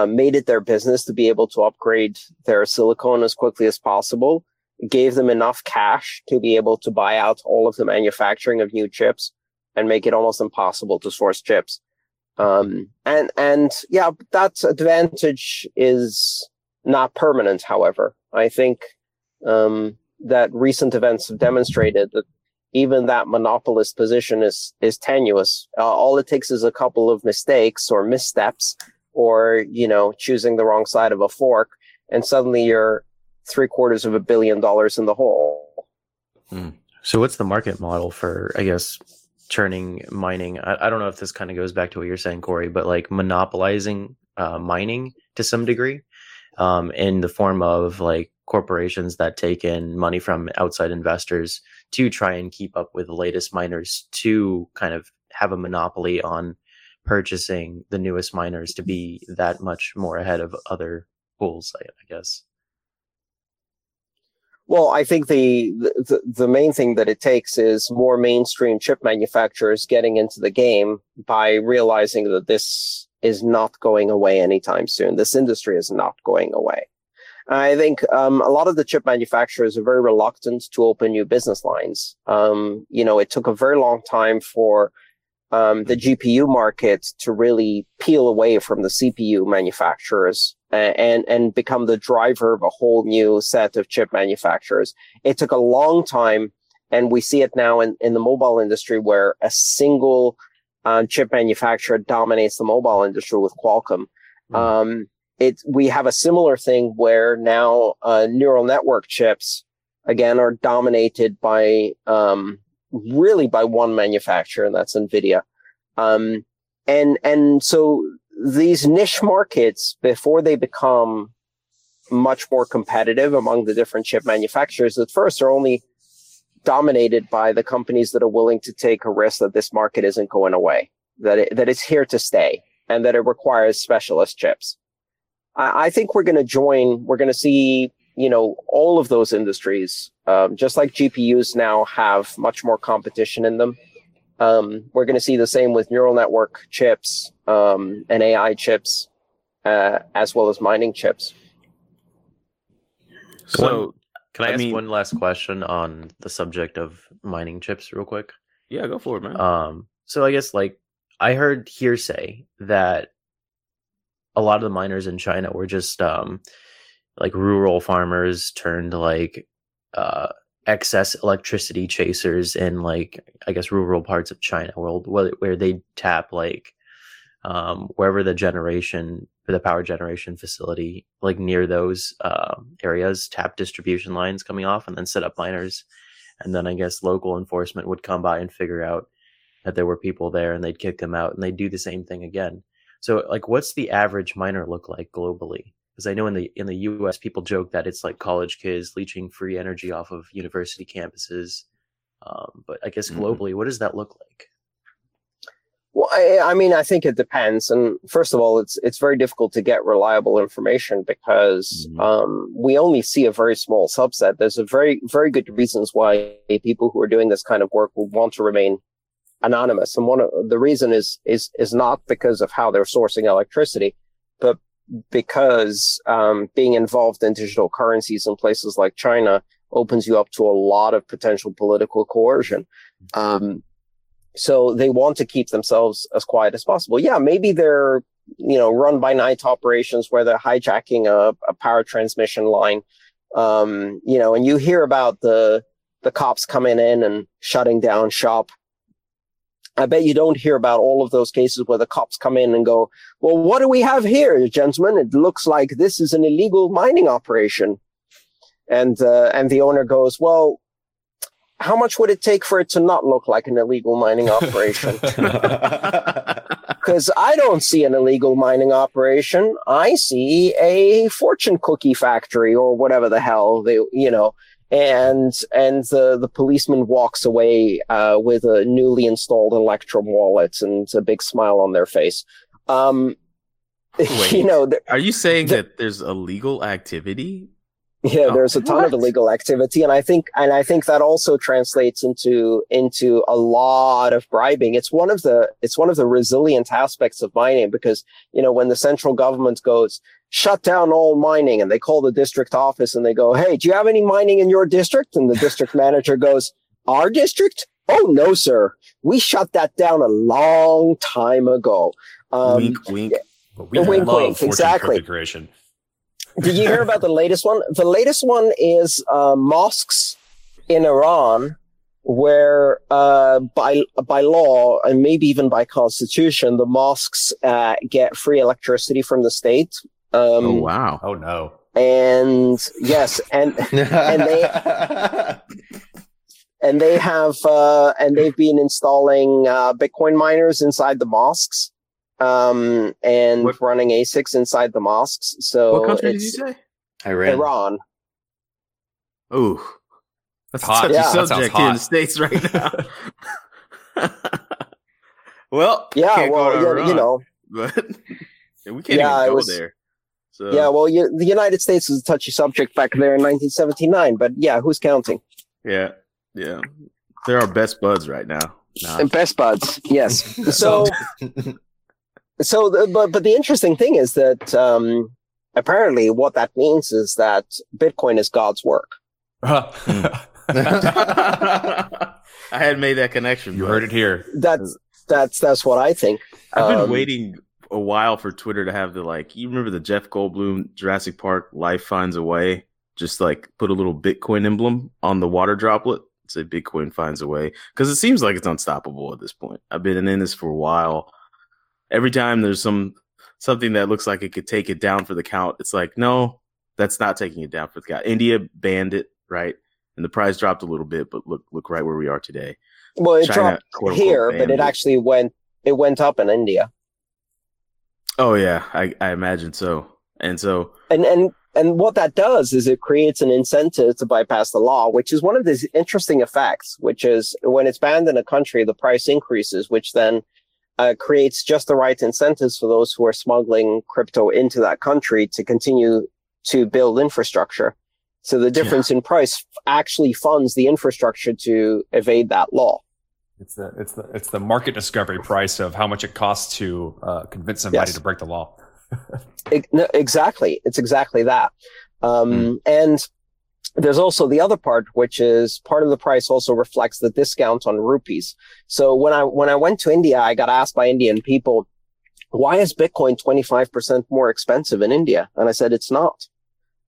made it their business to be able to upgrade their silicon as quickly as possible gave them enough cash to be able to buy out all of the manufacturing of new chips and make it almost impossible to source chips. That advantage is not permanent, however. I think that recent events have demonstrated that even that monopolist position is tenuous. All it takes is a couple of mistakes or missteps or, choosing the wrong side of a fork, and suddenly you're $750 million in the hole. So what's the market model for, I guess, turning mining. I don't know if this kind of goes back to what you're saying, Corey, but like monopolizing mining to some degree, in the form of like corporations that take in money from outside investors to try and keep up with the latest miners, to kind of have a monopoly on purchasing the newest miners to be that much more ahead of other pools, I guess. Well, I think the main thing that it takes is more mainstream chip manufacturers getting into the game by realizing that this is not going away anytime soon. This industry is not going away. I think a lot of the chip manufacturers are very reluctant to open new business lines. You know, it took a very long time for the GPU market to really peel away from the CPU manufacturers and become the driver of a whole new set of chip manufacturers. It took a long time, and we see it now in the mobile industry, where a single chip manufacturer dominates the mobile industry with Qualcomm. We have a similar thing where now neural network chips, again, are dominated by really by one manufacturer, and that's NVIDIA. And so these niche markets, before they become much more competitive among the different chip manufacturers, at first are only dominated by the companies that are willing to take a risk that this market isn't going away, that it's here to stay, and that it requires specialist chips. I think we're going to see, you know, all of those industries, just like GPUs now have much more competition in them. We're going to see the same with neural network chips and AI chips, as well as mining chips. So can I ask one last question on the subject of mining chips real quick? Yeah, go for it, man. So I guess, like, I heard hearsay that a lot of the miners in China were just like rural farmers turned like excess electricity chasers in, like, I guess rural parts of China world, where they tap like wherever the power generation facility, like near those areas, tap distribution lines coming off and then set up miners. And then I guess local enforcement would come by and figure out that there were people there, and they'd kick them out, and they'd do the same thing again. So like, what's the average miner look like globally? Because I know in the U.S., people joke that it's like college kids leeching free energy off of university campuses. But I guess globally, what does that look like? Well, I mean, I think it depends. And first of all, it's very difficult to get reliable information, because we only see a very small subset. There's a very, very good reasons why people who are doing this kind of work will want to remain anonymous. And one of the reason is not because of how they're sourcing electricity, but because being involved in digital currencies in places like China opens you up to a lot of potential political coercion. So they want to keep themselves as quiet as possible. Yeah, maybe they're, you know, run by night operations where they're hijacking a power transmission line, you know, and you hear about the cops coming in and shutting down shop. I bet you don't hear about all of those cases where the cops come in and go, well, what do we have here, gentlemen? It looks like this is an illegal mining operation. And the owner goes, well, how much would it take for it to not look like an illegal mining operation? Because I don't see an illegal mining operation. I see a fortune cookie factory or whatever the hell they, you know. And the policeman walks away with a newly installed Electrum wallet and a big smile on their face. Wait, you know, are you saying that there's illegal activity? Yeah, there's a ton of illegal activity, and I think that also translates into a lot of bribing. It's one of the resilient aspects of mining, because, you know, when the central government goes, shut down all mining, and they call the district office and they go, hey, do you have any mining in your district? And the district manager goes, our district? Oh, no, sir. We shut that down a long time ago. Wink, wink. We wink, wink. Exactly. Did you hear about the latest one? The latest one is mosques in Iran, where by law, and maybe even by constitution, the mosques get free electricity from the state. Oh, wow. Oh, no. And yes, and they And they have, and they've been installing Bitcoin miners inside the mosques, and running ASICs inside the mosques. So what country did you say? Iran. Iran. Ooh, that's hot. Yeah. That sounds hot. In the States right now. Well, yeah, well, Iran, you know, but we can't even go there. So. Yeah, well, the United States was a touchy subject back there in 1979, but yeah, who's counting? Yeah. Yeah, they're our best buds right now. And best buds, yes. But the interesting thing is that apparently what that means is that Bitcoin is God's work. I hadn't made that connection. You heard it here. That's what I think. I've been waiting a while for Twitter to have the You remember the Jeff Goldblum Jurassic Park Life Finds a Way? Just put a little Bitcoin emblem on the water droplet. Say Bitcoin finds a way, because it seems like it's unstoppable at this point. I've been in this for a while. Every time there's something that looks like it could take it down for the count, it's like, no, that's not taking it down for the count. India banned it, right? And the price dropped a little bit, but look right where we are today. Well, it China, dropped here, but it actually went up in India. Oh yeah, I imagine so. And so and what that does is it creates an incentive to bypass the law, which is one of these interesting effects, which is when it's banned in a country, the price increases, which then creates just the right incentives for those who are smuggling crypto into that country to continue to build infrastructure. So the difference in price actually funds the infrastructure to evade that law. It's the market discovery price of how much it costs to convince somebody to break the law. Exactly. It's exactly that. And there's also the other part, which is part of the price also reflects the discount on rupees. So when I went to India, I got asked by Indian people, why is Bitcoin 25% more expensive in India? And I said, it's not.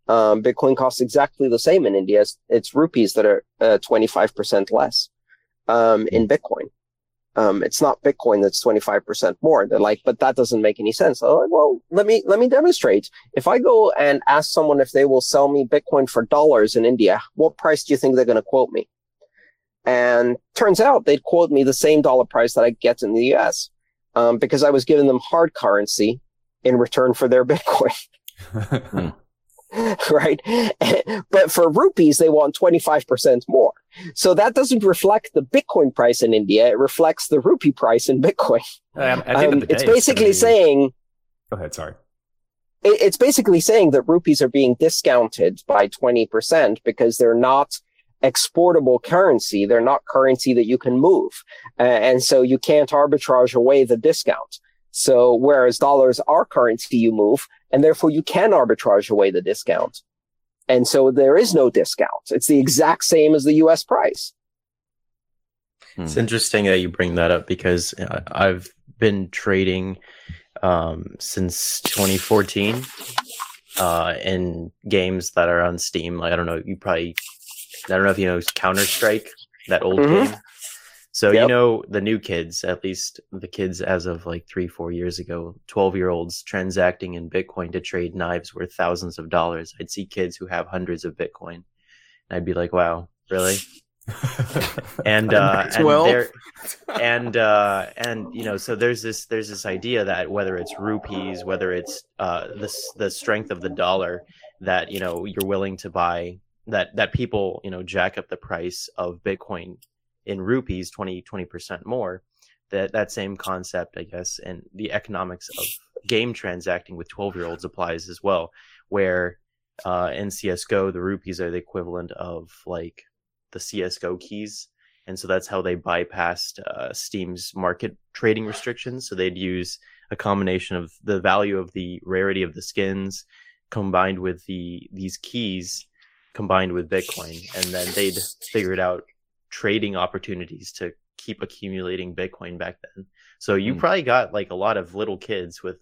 Bitcoin costs exactly the same in India. It's rupees that are 25% less in Bitcoin. It's not Bitcoin that's 25% more. They're like, but that doesn't make any sense. I'm like, well, let me demonstrate. If I go and ask someone if they will sell me Bitcoin for dollars in India, what price do you think they're going to quote me? And turns out they'd quote me the same dollar price that I get in the US, because I was giving them hard currency in return for their Bitcoin. Right? But for rupees, they want 25% more. So that doesn't reflect the Bitcoin price in India. It reflects the rupee price in Bitcoin. It's basically saying... Go ahead, sorry. It's basically saying that rupees are being discounted by 20% because they're not exportable currency. They're not currency that you can move. And so you can't arbitrage away the discount. So whereas dollars are currency you move, and therefore you can arbitrage away the discount. And so there is no discount. It's the exact same as the US price. It's interesting that you bring that up, because I've been trading since 2014 in games that are on Steam. Like, I don't know if you know Counter Strike, that old game. So, you know, the new kids, at least the kids as of 3-4 years ago, 12-year-olds transacting in Bitcoin to trade knives worth thousands of dollars. I'd see kids who have hundreds of Bitcoin. And I'd be like, wow, really? So there's this idea that whether it's rupees, whether it's the strength of the dollar, that, you know, you're willing to buy, that people, you know, jack up the price of Bitcoin in rupees 20% more. That same concept, I guess, and the economics of game transacting with 12-year-olds applies as well, where in CSGO the rupees are the equivalent of the CSGO keys, and so that's how they bypassed Steam's market trading restrictions. So they'd use a combination of the value of the rarity of the skins combined with these keys combined with Bitcoin, and then they'd figured out trading opportunities to keep accumulating Bitcoin back then. So you probably got a lot of little kids with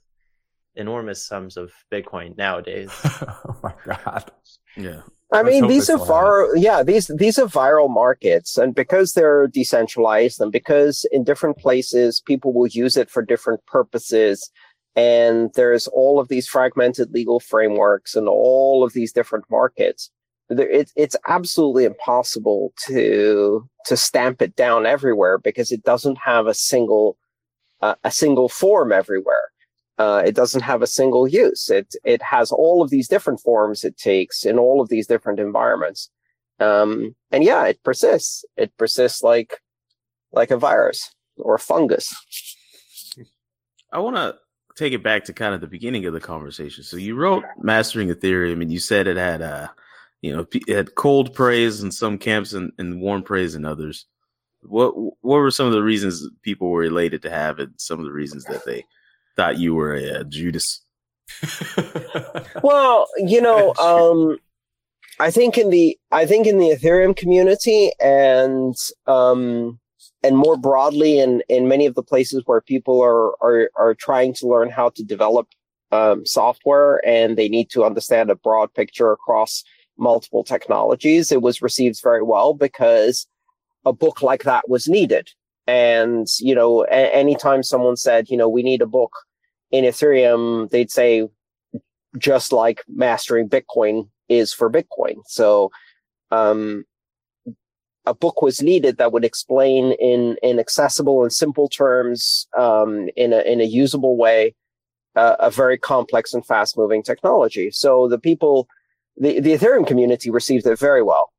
enormous sums of Bitcoin nowadays. Oh my God. Yeah. I mean, these are viral markets, and because they're decentralized and because in different places people will use it for different purposes, and there's all of these fragmented legal frameworks and all of these different markets. it's absolutely impossible to stamp it down everywhere because it doesn't have a single form everywhere. It doesn't have a single use. It has all of these different forms it takes in all of these different environments. And yeah, it persists. It persists like a virus or a fungus. I want to take it back to kind of the beginning of the conversation. So you wrote Mastering Ethereum, and you said it had it had cold praise in some camps and warm praise in others. What were some of the reasons people were elated to have it? Some of the reasons that they thought you were a Judas. Well, I think in the Ethereum community and more broadly in many of the places where people are trying to learn how to develop software and they need to understand a broad picture across multiple technologies, it was received very well because a book like that was needed. And, anytime someone said, we need a book in Ethereum, they'd say, just like Mastering Bitcoin is for Bitcoin. So, a book was needed that would explain in accessible and simple terms, in a usable way, a very complex and fast moving technology. So the Ethereum community received it very well.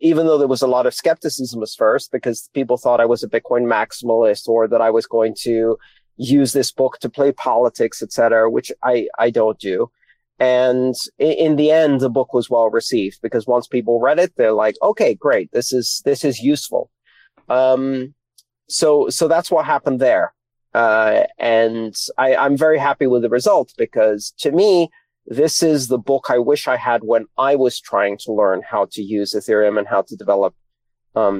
Even though there was a lot of skepticism at first, because people thought I was a Bitcoin maximalist or that I was going to use this book to play politics, etc., which I don't do. And in the end, the book was well received because once people read it, they're like, okay, great. This is useful. So that's what happened there. And I'm very happy with the result because to me, this is the book I wish I had when I was trying to learn how to use Ethereum and how to develop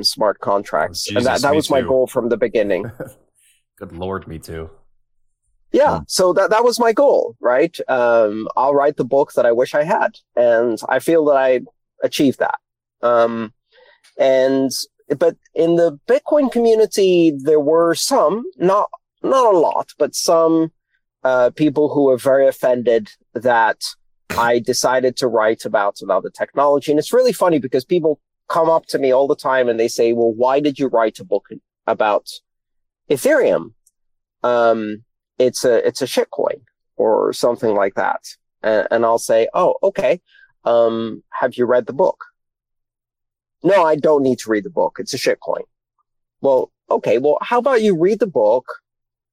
smart contracts. Oh, Jesus, and that was my goal from the beginning. Good Lord, me too. Yeah, so that was my goal, right? I'll write the book that I wish I had, and I feel that I achieved that. But in the Bitcoin community, there were some, not a lot, but some people who were very offended that I decided to write about another technology. And it's really funny because people come up to me all the time and they say, well, why did you write a book about Ethereum? It's a shitcoin or something like that. And I'll say, oh, okay. Have you read the book? No, I don't need to read the book. It's a shitcoin. Well, okay. Well, how about you read the book?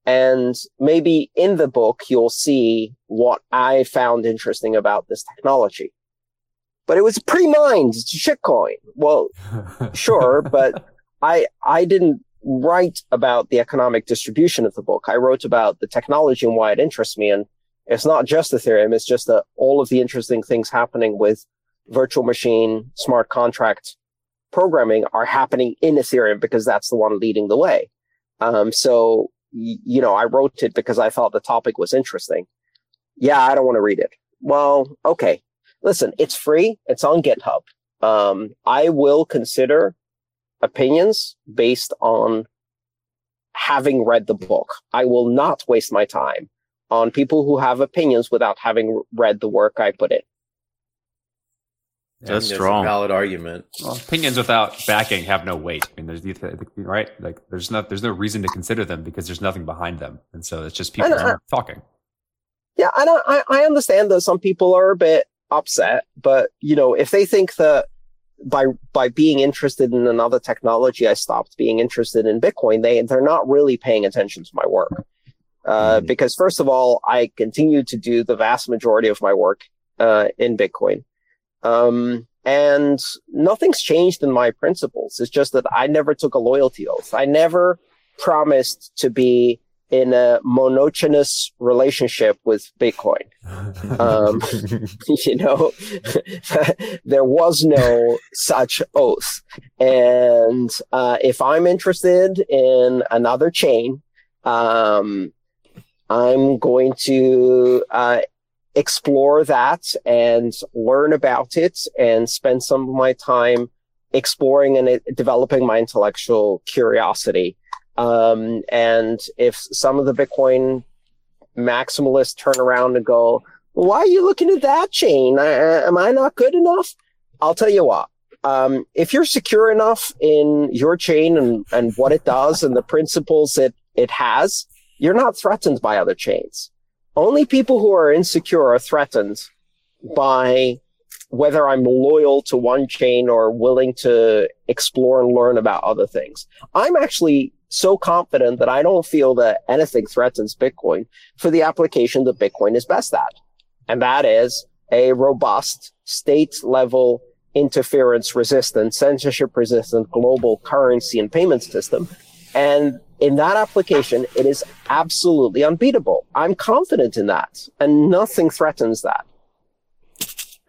And maybe in the book, you'll see what I found interesting about this technology. But it was pre-mined. It's a shitcoin. Well, sure, but I didn't write about the economic distribution of the book. I wrote about the technology and why it interests me. And it's not just Ethereum. It's just all of the interesting things happening with virtual machine, smart contract programming are happening in Ethereum because that's the one leading the way. I wrote it because I thought the topic was interesting. Yeah, I don't want to read it. Well, okay. Listen, it's free. It's on GitHub. I will consider opinions based on having read the book. I will not waste my time on people who have opinions without having read the work I put in. That's strong. A valid argument. Well, opinions without backing have no weight. I mean, right? Like, there's no reason to consider them because there's nothing behind them, and so it's just people talking. Yeah, I understand that some people are a bit upset, but if they think that by being interested in another technology, I stopped being interested in Bitcoin, they're not really paying attention to my work because first of all, I continue to do the vast majority of my work in Bitcoin. And nothing's changed in my principles. It's just that I never took a loyalty oath. I never promised to be in a monotonous relationship with Bitcoin. There was no such oath. And, if I'm interested in another chain, I'm going to, explore that and learn about it and spend some of my time exploring and developing my intellectual curiosity. And if some of the Bitcoin maximalists turn around and go, why are you looking at that chain? Am I not good enough? I'll tell you what. If you're secure enough in your chain and what it does and the principles it has, you're not threatened by other chains. Only people who are insecure are threatened by whether I'm loyal to one chain or willing to explore and learn about other things. I'm actually so confident that I don't feel that anything threatens Bitcoin for the application that Bitcoin is best at. And that is a robust state-level interference resistant, censorship resistant global currency and payment system. And in that application, it is absolutely unbeatable. I'm confident in that, and nothing threatens that.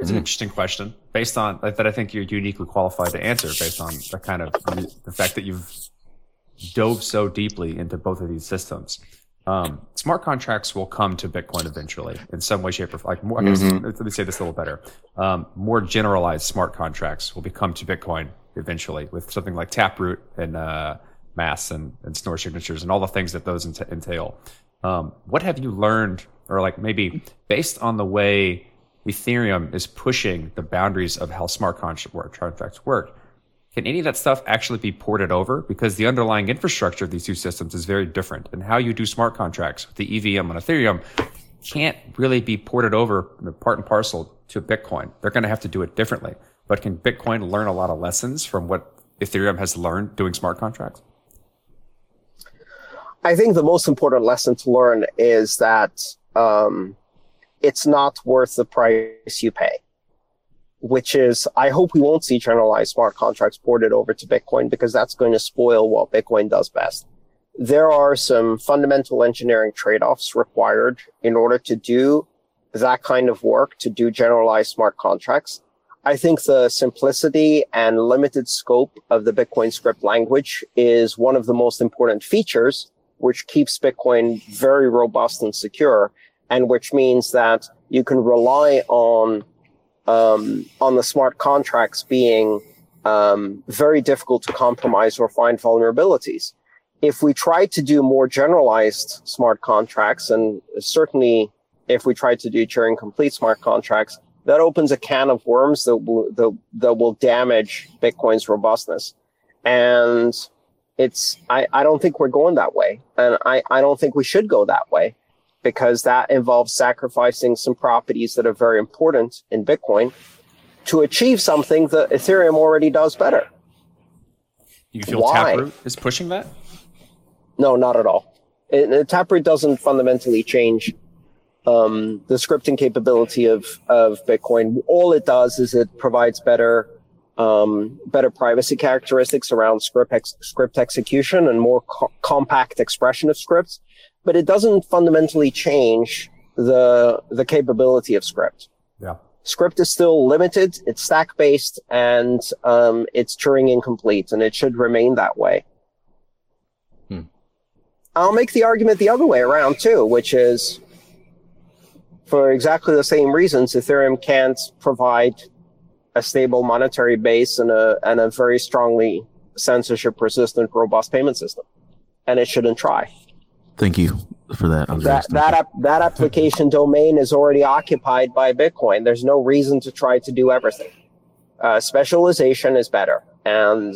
It's an interesting question based on that. I think you're uniquely qualified to answer based on the kind of the fact that you've dove so deeply into both of these systems. Smart contracts will come to Bitcoin eventually in some way, shape, or like more, I guess, let me say this a little better. More generalized smart contracts will become to Bitcoin eventually with something like Taproot and Mass and Schnorr signatures and all the things that those entail. What have you learned, or like maybe based on the way Ethereum is pushing the boundaries of how smart contracts work, can any of that stuff actually be ported over? Because the underlying infrastructure of these two systems is very different, and how you do smart contracts with the EVM and Ethereum can't really be ported over part and parcel to Bitcoin. They're going to have to do it differently. But can Bitcoin learn a lot of lessons from what Ethereum has learned doing smart contracts? I think the most important lesson to learn is that it's not worth the price you pay. Which is, I hope we won't see generalized smart contracts ported over to Bitcoin, because that's going to spoil what Bitcoin does best. There are some fundamental engineering trade-offs required in order to do that kind of work, to do generalized smart contracts. I think the simplicity and limited scope of the Bitcoin script language is one of the most important features, which keeps Bitcoin very robust and secure, and which means that you can rely on the smart contracts being very difficult to compromise or find vulnerabilities. If we try to do more generalized smart contracts, and certainly if we try to do Turing complete smart contracts, that opens a can of worms that will damage Bitcoin's robustness. And I don't think we're going that way. And I don't think we should go that way, because that involves sacrificing some properties that are very important in Bitcoin to achieve something that Ethereum already does better. Do you feel Taproot is pushing that? No, not at all. Taproot doesn't fundamentally change the scripting capability of Bitcoin. All it does is it provides better privacy characteristics around script execution and more compact expression of scripts. But it doesn't fundamentally change the capability of script. Yeah. Script is still limited, it's stack-based, and it's Turing incomplete, and it should remain that way. I'll make the argument the other way around, too, which is, for exactly the same reasons, Ethereum can't provide a stable monetary base and a very strongly censorship-resistant, robust payment system. And it shouldn't try. Thank you for that, Andreas. That application domain is already occupied by Bitcoin. There's no reason to try to do everything. Specialization is better. And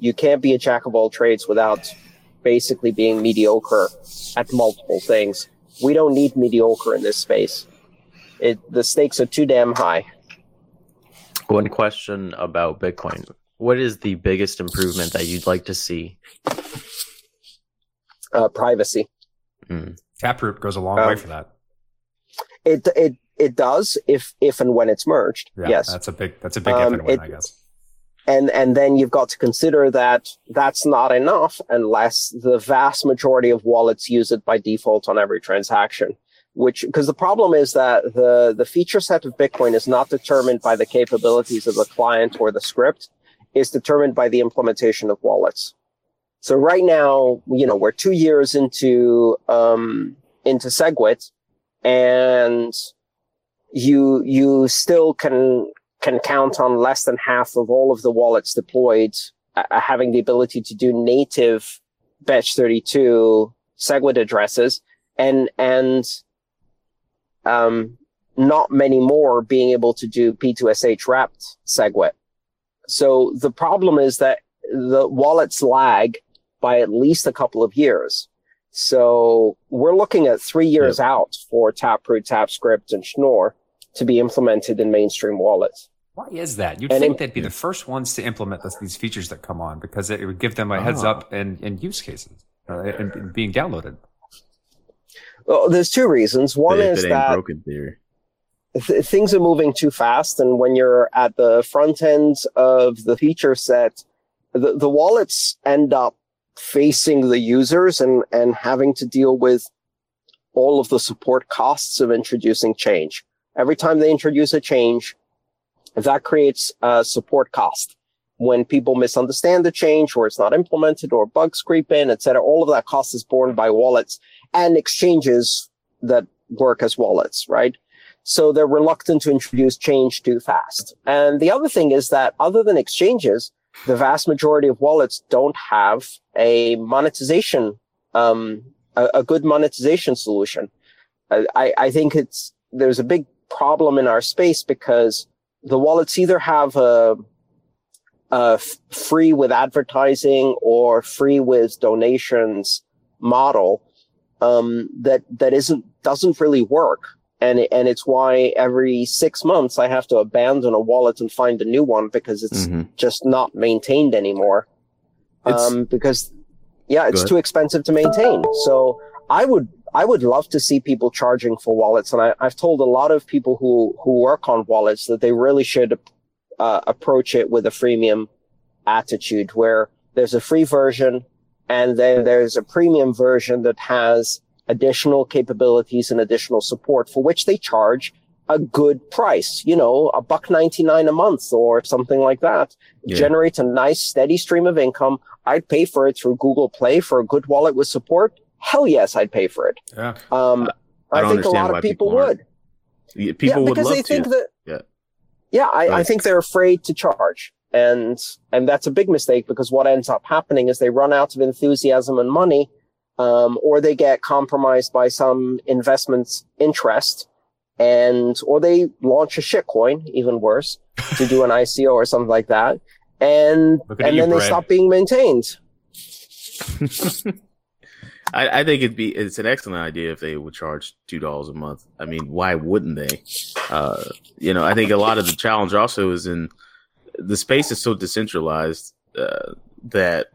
you can't be a jack of all trades without basically being mediocre at multiple things. We don't need mediocre in this space. The stakes are too damn high. One question about Bitcoin. What is the biggest improvement that you'd like to see? Privacy. Taproot goes a long way for that. It does if and when it's merged. Yeah, yes, that's a big if and when, I guess. And then you've got to consider that that's not enough unless the vast majority of wallets use it by default on every transaction. Which, because the problem is that the feature set of Bitcoin is not determined by the capabilities of the client or the script. It's determined by the implementation of wallets. So right now, we're 2 years into SegWit, and you still can count on less than half of all of the wallets deployed having the ability to do native batch 32 SegWit addresses, and not many more being able to do P2SH wrapped SegWit. So the problem is that the wallets lag by at least a couple of years. So we're looking at 3 years out for Taproot, TapScript, and Schnorr to be implemented in mainstream wallets. Why is that? You'd think they'd be the first ones to implement these features that come on, because it would give them a heads up and use cases and being downloaded. Well, there's two reasons. One is that broken theory. Things are moving too fast, and when you're at the front end of the feature set, the wallets end up facing the users and having to deal with all of the support costs of introducing change. Every time they introduce a change, that creates a support cost. When people misunderstand the change, or it's not implemented, or bugs creep in, etc., all of that cost is borne by wallets and exchanges that work as wallets, right? So they're reluctant to introduce change too fast. And the other thing is that other than exchanges, the vast majority of wallets don't have a monetization, a good monetization solution. I think there's a big problem in our space because the wallets either have a free with advertising or free with donations model that doesn't really work, and it's why every 6 months I have to abandon a wallet and find a new one because it's just not maintained anymore. Because it's too expensive to maintain. So I would love to see people charging for wallets, and I've told a lot of people who work on wallets that they really should approach it with a freemium attitude, where there's a free version and then there's a premium version that has additional capabilities and additional support, for which they charge a good price, $1.99 a month or something like that. Yeah. Generates a nice steady stream of income. I'd pay for it through Google Play for a good wallet with support. Hell yes, I'd pay for it. Yeah. I think a lot of people would. I think they're afraid to charge. And that's a big mistake, because what ends up happening is they run out of enthusiasm and money, or they get compromised by some investment's interest, or they launch a shitcoin, even worse, to do an ICO or something like that. And then they stop being maintained. I think it's an excellent idea if they would charge $2 a month. I mean, why wouldn't they? I think a lot of the challenge also is in the space is so decentralized that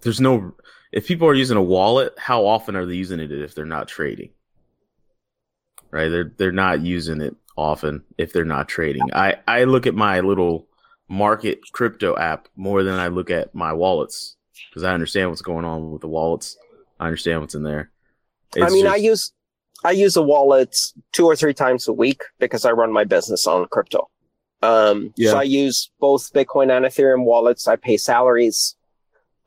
there's no. If people are using a wallet, how often are they using it if they're not trading? Right, they're not using it often if they're not trading. I look at my little market crypto app more than I look at my wallets, because I understand what's going on with the wallets. I understand what's in there. I use a wallet 2 or 3 times a week because I run my business on crypto. So I use both Bitcoin and Ethereum wallets. I pay salaries.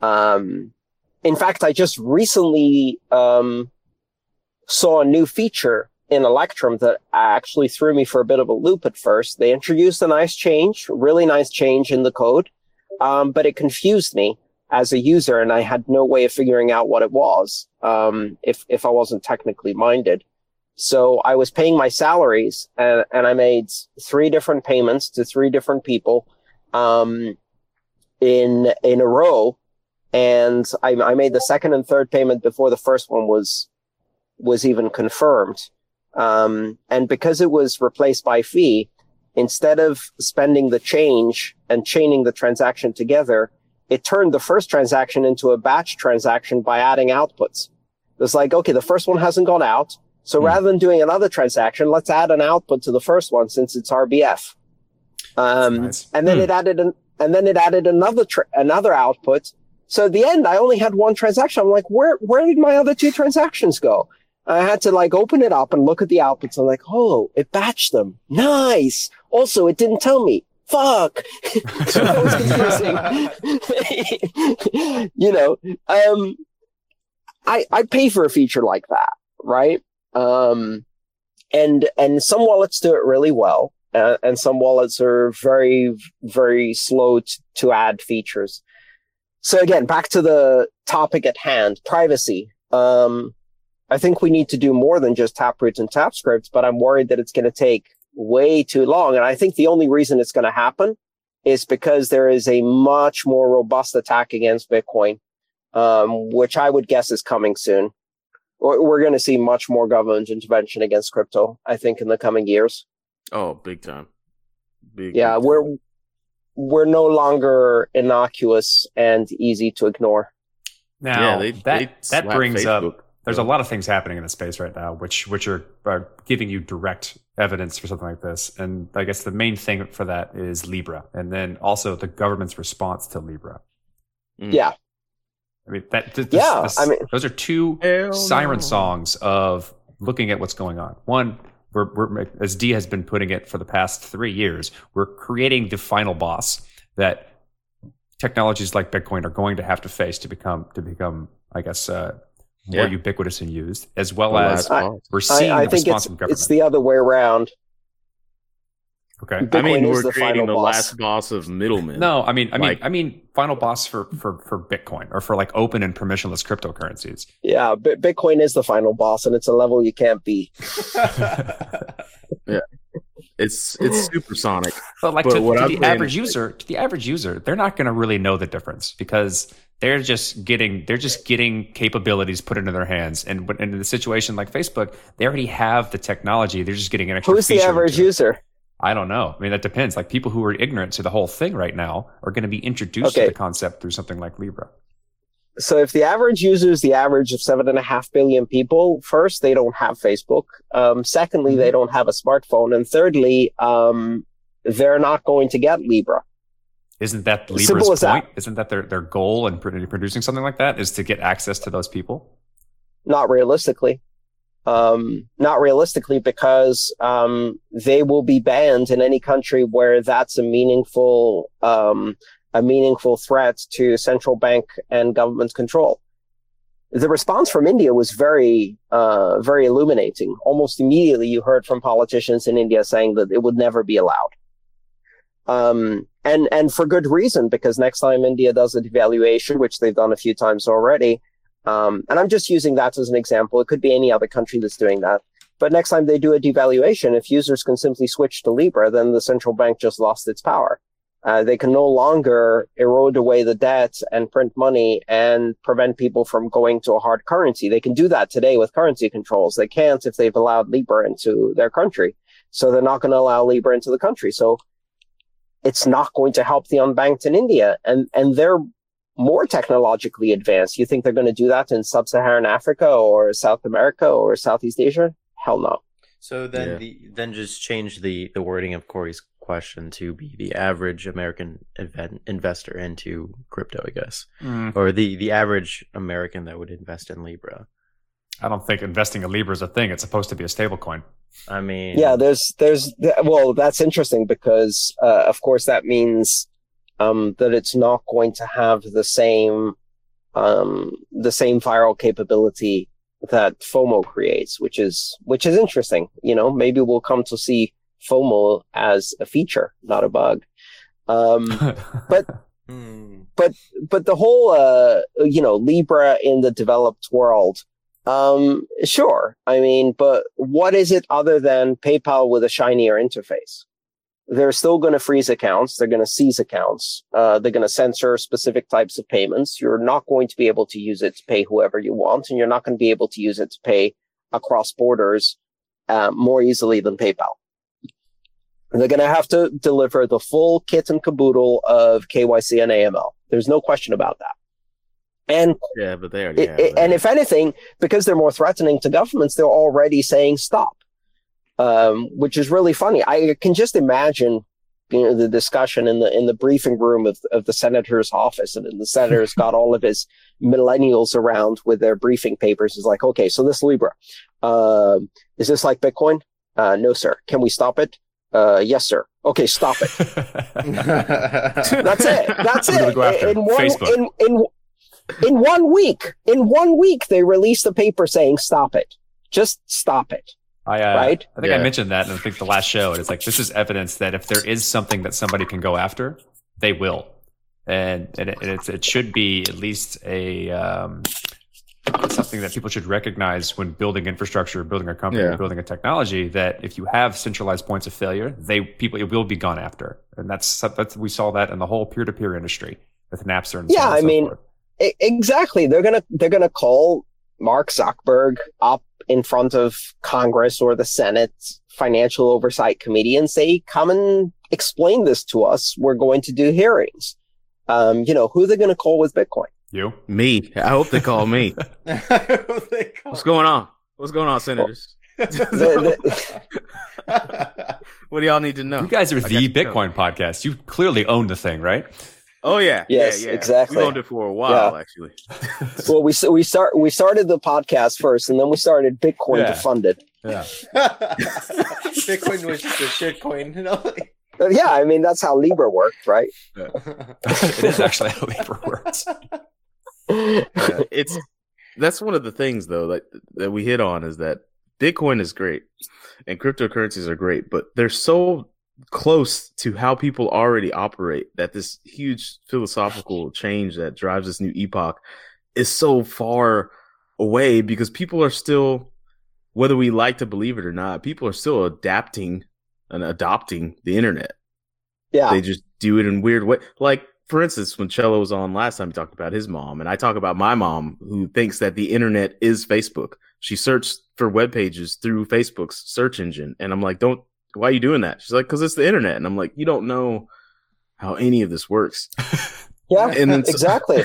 In fact, I just recently saw a new feature in Electrum that actually threw me for a bit of a loop at first. They introduced a nice change, really nice change in the code, but it confused me as a user, and I had no way of figuring out what it was if I wasn't technically minded. So I was paying my salaries, and I made 3 different payments to 3 different people in a row, and I made the second and third payment before the first one was even confirmed. And because it was replaced by fee, instead of spending the change and chaining the transaction together, it turned the first transaction into a batch transaction by adding outputs. It's like, okay, the first one hasn't gone out. So rather than doing another transaction, let's add an output to the first one since it's RBF. Nice. And then it added another output. So at the end, I only had 1 transaction. I'm like, where did my other 2 transactions go? I had to open it up and look at the outputs. I'm like, oh, it batched them. Nice. Also, it didn't tell me. Fuck. So that was confusing. I pay for a feature like that, right? And some wallets do it really well, and some wallets are very, very slow to add features. So again, back to the topic at hand, privacy. I think we need to do more than just Taproots and TapScripts, but I'm worried that it's going to take way too long. And I think the only reason it's going to happen is because there is a much more robust attack against Bitcoin, which I would guess is coming soon. We're going to see much more government intervention against crypto, I think, in the coming years. Oh, big time. Big time. We're no longer innocuous and easy to ignore. Now, that brings Facebook up. There's a lot of things happening in the space right now, which are giving you direct evidence for something like this. And I guess the main thing for that is Libra, and then also the government's response to Libra. Mm. Yeah, I mean those are two siren songs of looking at what's going on. One, we're as Dee has been putting it for the past 3 years, we're creating the final boss that technologies like Bitcoin are going to have to face to become, I guess. More ubiquitous and used, as well as we're seeing the response from government. It's the other way around. Okay, Bitcoin we're creating the last boss of middlemen. No, I mean, final boss for Bitcoin or for like open and permissionless cryptocurrencies. Yeah, Bitcoin is the final boss, and it's a level you can't be. Yeah, it's supersonic. But to the average user, they're not going to really know the difference because they're just getting capabilities put into their hands, and in a situation like Facebook, they already have the technology. They're just getting an extra. Who's the average user? I don't know. I mean, that depends. Like people who are ignorant to the whole thing right now are going to be introduced to the concept through something like Libra. So if the average user is the average of 7.5 billion people, first, they don't have Facebook. Secondly, they don't have a smartphone. And thirdly, they're not going to get Libra. Isn't that Libra's point? That. Isn't that their goal in producing something like that is to get access to those people? Not realistically. Because they will be banned in any country where that's a meaningful threat to central bank and government control. The response from India was very, very illuminating. Almost immediately, you heard from politicians in India saying that it would never be allowed. And for good reason, because next time India does a devaluation, which they've done a few times already, and I'm just using that as an example. It could be any other country that's doing that. But next time they do a devaluation, if users can simply switch to Libra, then the central bank just lost its power. They can no longer erode away the debt and print money and prevent people from going to a hard currency. They can do that today with currency controls. They can't if they've allowed Libra into their country. So they're not going to allow Libra into the country. So it's not going to help the unbanked in India. And they're more technologically advanced. You think they're going to do that in sub-Saharan Africa or South America or Southeast Asia? Hell no. So then just change the wording of Corey's question to be the average American investor into crypto, I guess. Mm. Or the average American that would invest in Libra. I don't think investing in Libra is a thing. It's supposed to be a stable coin. I mean, yeah, well, that's interesting because, of course, that means that it's not going to have the same viral capability that FOMO creates, which is interesting. You know, maybe we'll come to see FOMO as a feature, not a bug. But the whole, Libra in the developed world. Sure. I mean, but what is it other than PayPal with a shinier interface? They're still going to freeze accounts. They're going to seize accounts. They're going to censor specific types of payments. You're not going to be able to use it to pay whoever you want, and you're not going to be able to use it to pay across borders more easily than PayPal. And they're going to have to deliver the full kit and caboodle of KYC and AML. There's no question about that. But they already have that. And if anything, because they're more threatening to governments, they're already saying stop, which is really funny. I can just imagine, the discussion in the briefing room of the senator's office, and then the senator's got all of his millennials around with their briefing papers. Is like, okay, so this Libra, is this like Bitcoin? No, sir. Can we stop it? Yes, sir. Okay, stop it. That's it. I'm gonna go after Facebook. In one week, they released a paper saying, stop it. Just stop it. Right? I think I mentioned that in the last show. And it's like, this is evidence that if there is something that somebody can go after, they will. And it should be at least a it's something that people should recognize when building infrastructure, building a company, building a technology, that if you have centralized points of failure, it will be gone after. And that's we saw that in the whole peer-to-peer industry with Napster and so on. Exactly. They're gonna call Mark Zuckerberg up in front of Congress or the Senate Financial Oversight Committee and say, come and explain this to us. We're going to do hearings. Who are they going to call with Bitcoin? You? Me. I hope they call me. What's going on? What's going on, senators? What do y'all need to know? You guys are the Bitcoin podcast. You clearly own the thing, right? Oh yeah. Yes, exactly. We owned it for a while, actually. Well, we started the podcast first, and then we started Bitcoin to fund it. Yeah. Bitcoin was just a shitcoin. You know? Yeah, I mean, that's how Libra worked, right? Yeah. It is actually how Libra works. Yeah, that's one of the things, though, that we hit on, is that Bitcoin is great and cryptocurrencies are great, but they're so close to how people already operate that this huge philosophical change that drives this new epoch is so far away, because people are still, whether we like to believe it or not, people are still adapting and adopting the internet. Yeah. They just do it in weird ways. Like, for instance, when Cello was on last time, he talked about his mom, and I talk about my mom, who thinks that the internet is Facebook. She searched for web pages through Facebook's search engine. And I'm like, why are you doing that? She's like, because it's the internet. And I'm like, you don't know how any of this works. Yeah, exactly.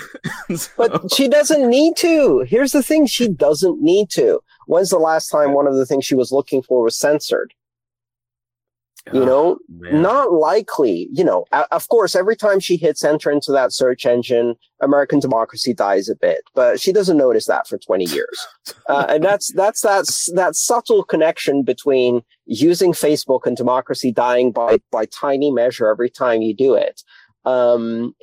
But she doesn't need to. Here's the thing. She doesn't need to. When's the last time one of the things she was looking for was censored? Not likely. Of course, every time she hits enter into that search engine, American democracy dies a bit, but she doesn't notice that for 20 years. And that's that subtle connection between using Facebook and democracy dying by tiny measure every time you do it,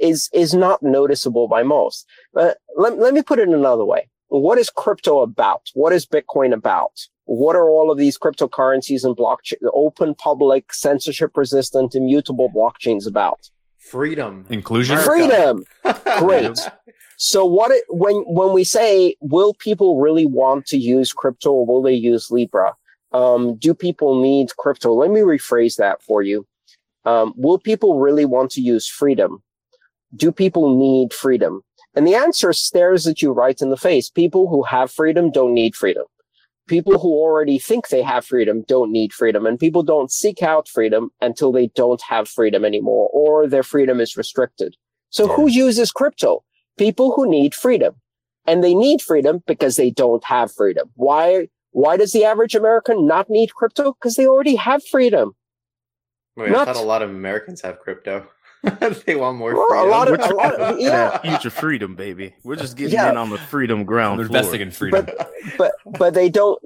is not noticeable by most. But let me put it another way. What is crypto about? What is Bitcoin about? What are all of these cryptocurrencies and blockchain, open, public, censorship-resistant, immutable blockchains about? Freedom, inclusion, freedom. Great. So, when we say, will people really want to use crypto, or will they use Libra? Do people need crypto? Let me rephrase that for you. Will people really want to use freedom? Do people need freedom? And the answer stares at you right in the face. People who have freedom don't need freedom. People who already think they have freedom don't need freedom, and people don't seek out freedom until they don't have freedom anymore, or their freedom is restricted. So who uses crypto? People who need freedom, and they need freedom because they don't have freedom. Why does the average American not need crypto? Because they already have freedom. I thought a lot of Americans have crypto. They want more freedom. Future freedom, baby. We're just getting in on the freedom ground. They're investing in freedom. But they don't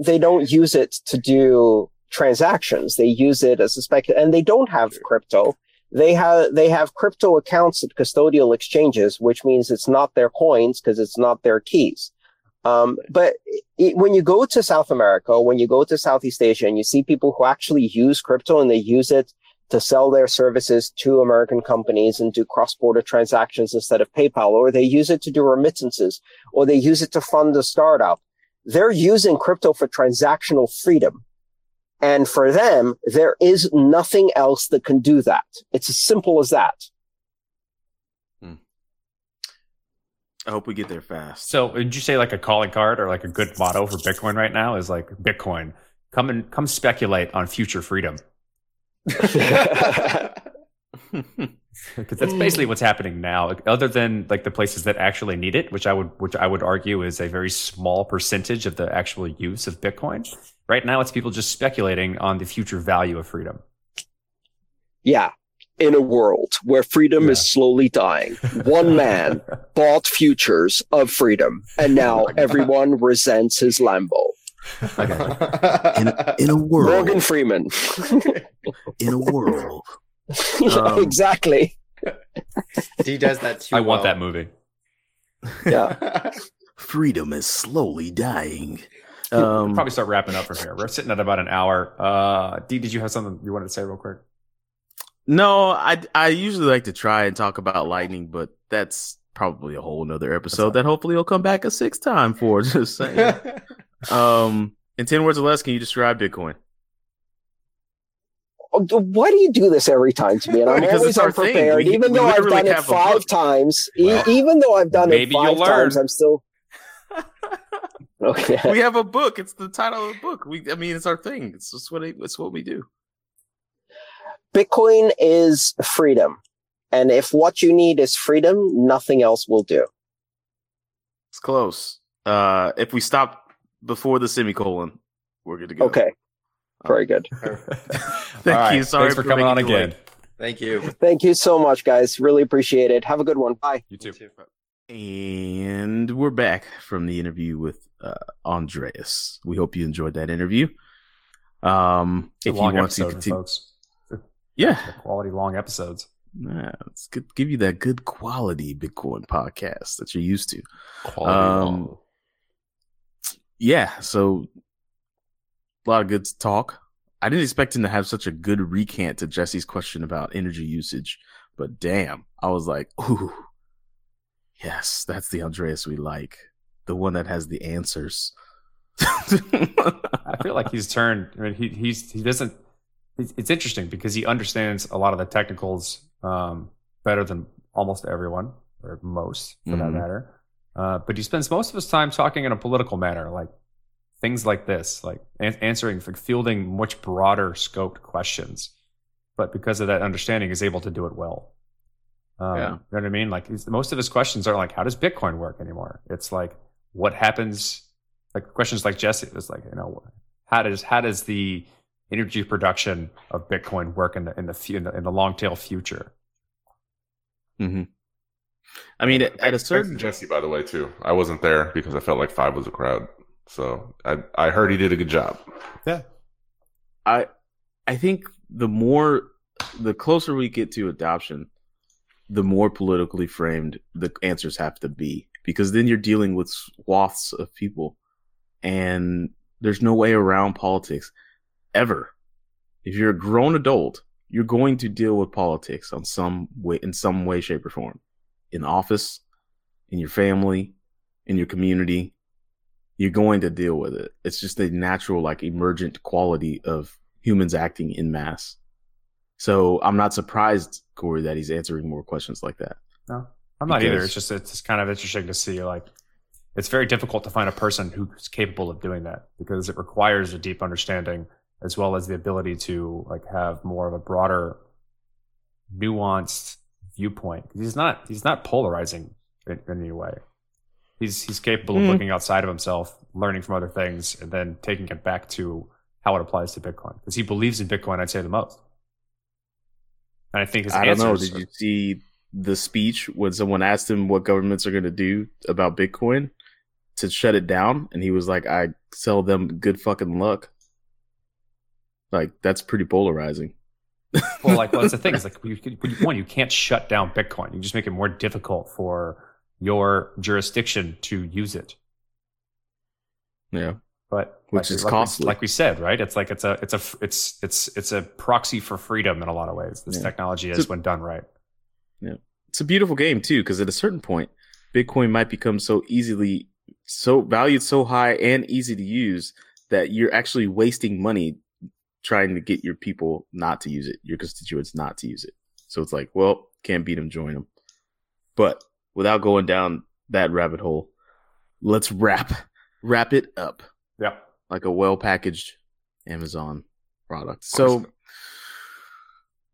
use it to do transactions. They use it as a speculation, and they don't have crypto. They have crypto accounts at custodial exchanges, which means it's not their coins because it's not their keys. But when you go to South America, when you go to Southeast Asia, and you see people who actually use crypto, and they use it to sell their services to American companies and do cross-border transactions instead of PayPal, or they use it to do remittances, or they use it to fund a startup. They're using crypto for transactional freedom. And for them, there is nothing else that can do that. It's as simple as that. I hope we get there fast. So would you say like a calling card or like a good motto for Bitcoin right now is like, Bitcoin, come speculate on future freedom? Because that's basically what's happening now, other than like the places that actually need it, which I would argue is a very small percentage of the actual use of Bitcoin. Right now, it's people just speculating on the future value of freedom. Yeah, in a world where freedom is slowly dying, one man bought futures of freedom, and now everyone resents his Lambo. Okay. In a world, Morgan Freeman. In a world, exactly. Dee does that too. I want that movie. Yeah, freedom is slowly dying. We'll probably start wrapping up from here. We're sitting at about an hour. Dee, did you have something you wanted to say real quick? No, I usually like to try and talk about lightning, but that's probably a whole nother episode that hopefully will come back a sixth time for. Just saying. In 10 words or less, can you describe Bitcoin? Why do you do this every time to me? And I'm because always unprepared. Even though I've done it five times, I'm still... Okay. We have a book. It's the title of the book. It's our thing. It's just it's what we do. Bitcoin is freedom. And if what you need is freedom, nothing else will do. It's close. If we stop before the semicolon, we're good to go. Okay. Very good. Thank you. Sorry for coming on again. Thank you. Thank you so much, guys. Really appreciate it. Have a good one. Bye. You too. And we're back from the interview with Andreas. We hope you enjoyed that interview. If you want to continue, folks. Yeah. Quality long episodes. Yeah, it's good. Give you that good quality Bitcoin podcast that you're used to. Quality. Yeah. So a lot of good talk. I didn't expect him to have such a good recant to Jesse's question about energy usage, but damn, I was like, ooh, yes, that's the Andreas we like. The one that has the answers. I feel like he's turned. I mean, he doesn't. It's interesting because he understands a lot of the technicals better than almost everyone, or most for that matter. But he spends most of his time talking in a political manner, like things like this, like fielding much broader scoped questions. But because of that understanding, is able to do it well. Yeah. You know what I mean? Like most of his questions aren't like, how does Bitcoin work anymore? It's like, what happens? Like questions like Jesse was like, you know, how does the energy production of Bitcoin work in the long tail future? Mm-hmm. I mean, at a certain Jesse, by the way, too. I wasn't there because I felt like five was a crowd, so I heard he did a good job. Yeah, I think the closer we get to adoption, the more politically framed the answers have to be, because then you're dealing with swaths of people, and there's no way around politics. Ever. If you're a grown adult, you're going to deal with politics in some way, shape, or form. In office, in your family, in your community, you're going to deal with it. It's just a natural, like, emergent quality of humans acting in mass. So I'm not surprised, Corey, that he's answering more questions like that. No, I'm not either. It's kind of interesting to see, like, it's very difficult to find a person who's capable of doing that, because it requires a deep understanding, as well as the ability to like have more of a broader, nuanced viewpoint. He's not polarizing in any way. He's capable of looking outside of himself, learning from other things, and then taking it back to how it applies to Bitcoin. Because he believes in Bitcoin, I'd say the most. And I think his answers. Did you see the speech when someone asked him what governments are going to do about Bitcoin to shut it down? And he was like, "I sell them good fucking luck." Like, that's pretty polarizing. Well, like, that's the thing. It's like, you can't shut down Bitcoin. You just make it more difficult for your jurisdiction to use it. Yeah, but which is costly. Like we said, right? It's like it's a proxy for freedom in a lot of ways. This technology is, when done right. Yeah, it's a beautiful game too, because at a certain point, Bitcoin might become so valued, so high, and easy to use that you're actually wasting money trying to get your people not to use it, your constituents not to use it. So it's like, well, can't beat them, join them. But without going down that rabbit hole, let's wrap it up. Yeah, like a well-packaged Amazon product. Awesome. So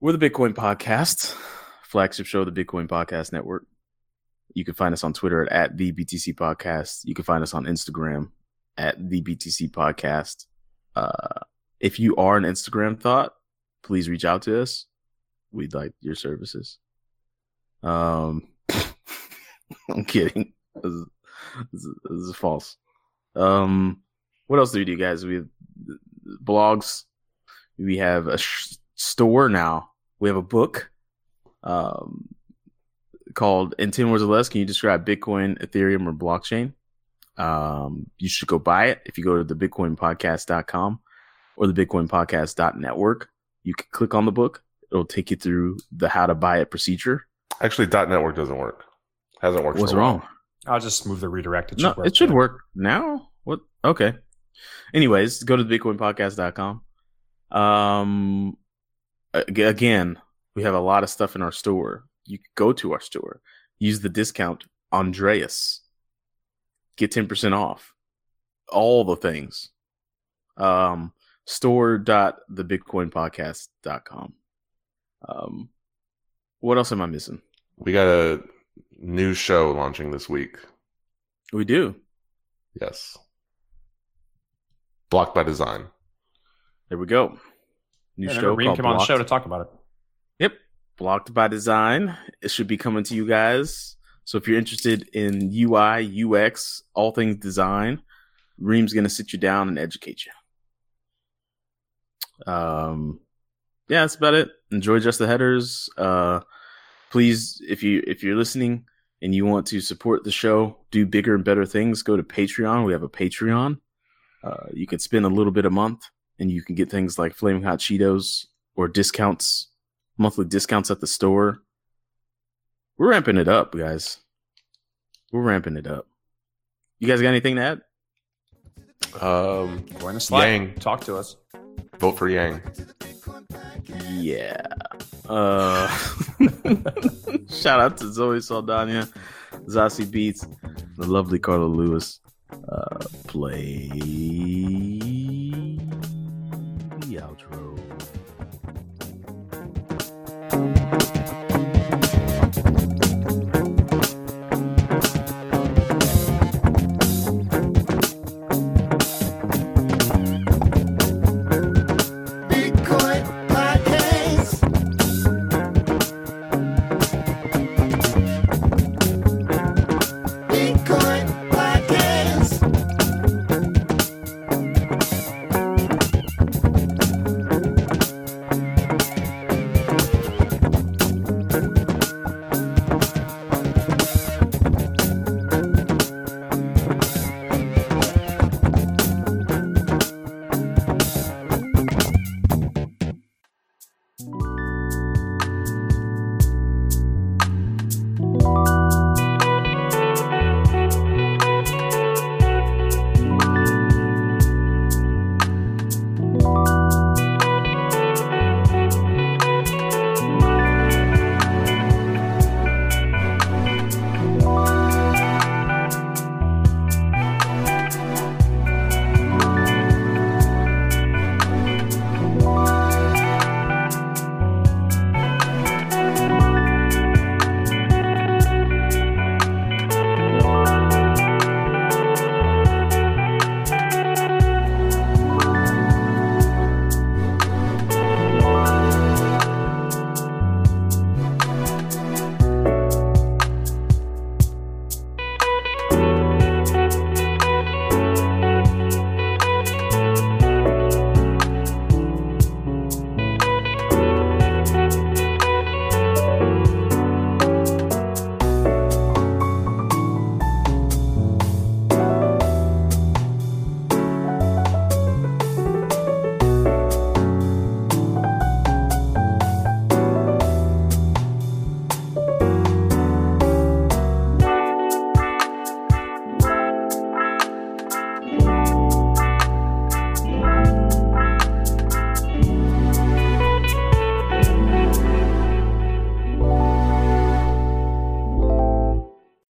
we're the Bitcoin Podcast, flagship show of the Bitcoin Podcast Network. You can find us on Twitter at the BTC Podcast. You can find us on Instagram at the BTC Podcast. If you are an Instagram thought, please reach out to us. We'd like your services. I'm kidding. This is false. What else do we do, guys? We have blogs. We have a store now. We have a book called In 10 Words or Less, Can You Describe Bitcoin, Ethereum, or Blockchain? You should go buy it. If you go to thebitcoinpodcast.com, or the bitcoinpodcast.network, you can click on the book. It'll take you through the how to buy it procedure. Actually, .network doesn't work. Hasn't worked. What's wrong? I'll just move the redirect. It should work. It should work now. What? Okay. Anyways, go to thebitcoinpodcast.com. Again, we have a lot of stuff in our store. You can go to our store. Use the discount Andreas. Get 10% off. All the things. Store.thebitcoinpodcast.com. What else am I missing? We got a new show launching this week. We do. Yes. Blocked by Design. There we go. New show. Reem came on the show to talk about it. Yep. Blocked by Design. It should be coming to you guys. So if you're interested in UI, UX, all things design, Reem's going to sit you down and educate you. Yeah, that's about it. Enjoy just the headers. Please, if you're listening and you want to support the show, do bigger and better things, go to Patreon. We have a Patreon. You can spend a little bit a month, and you can get things like Flaming Hot Cheetos or discounts, monthly discounts at the store. We're ramping it up, guys. We're ramping it up. You guys got anything to add? Join us. Yang. Talk to us. Vote for Yang. Yeah. Shout out to Zoe Saldana, Zassi Beats, the lovely Carla Lewis. Play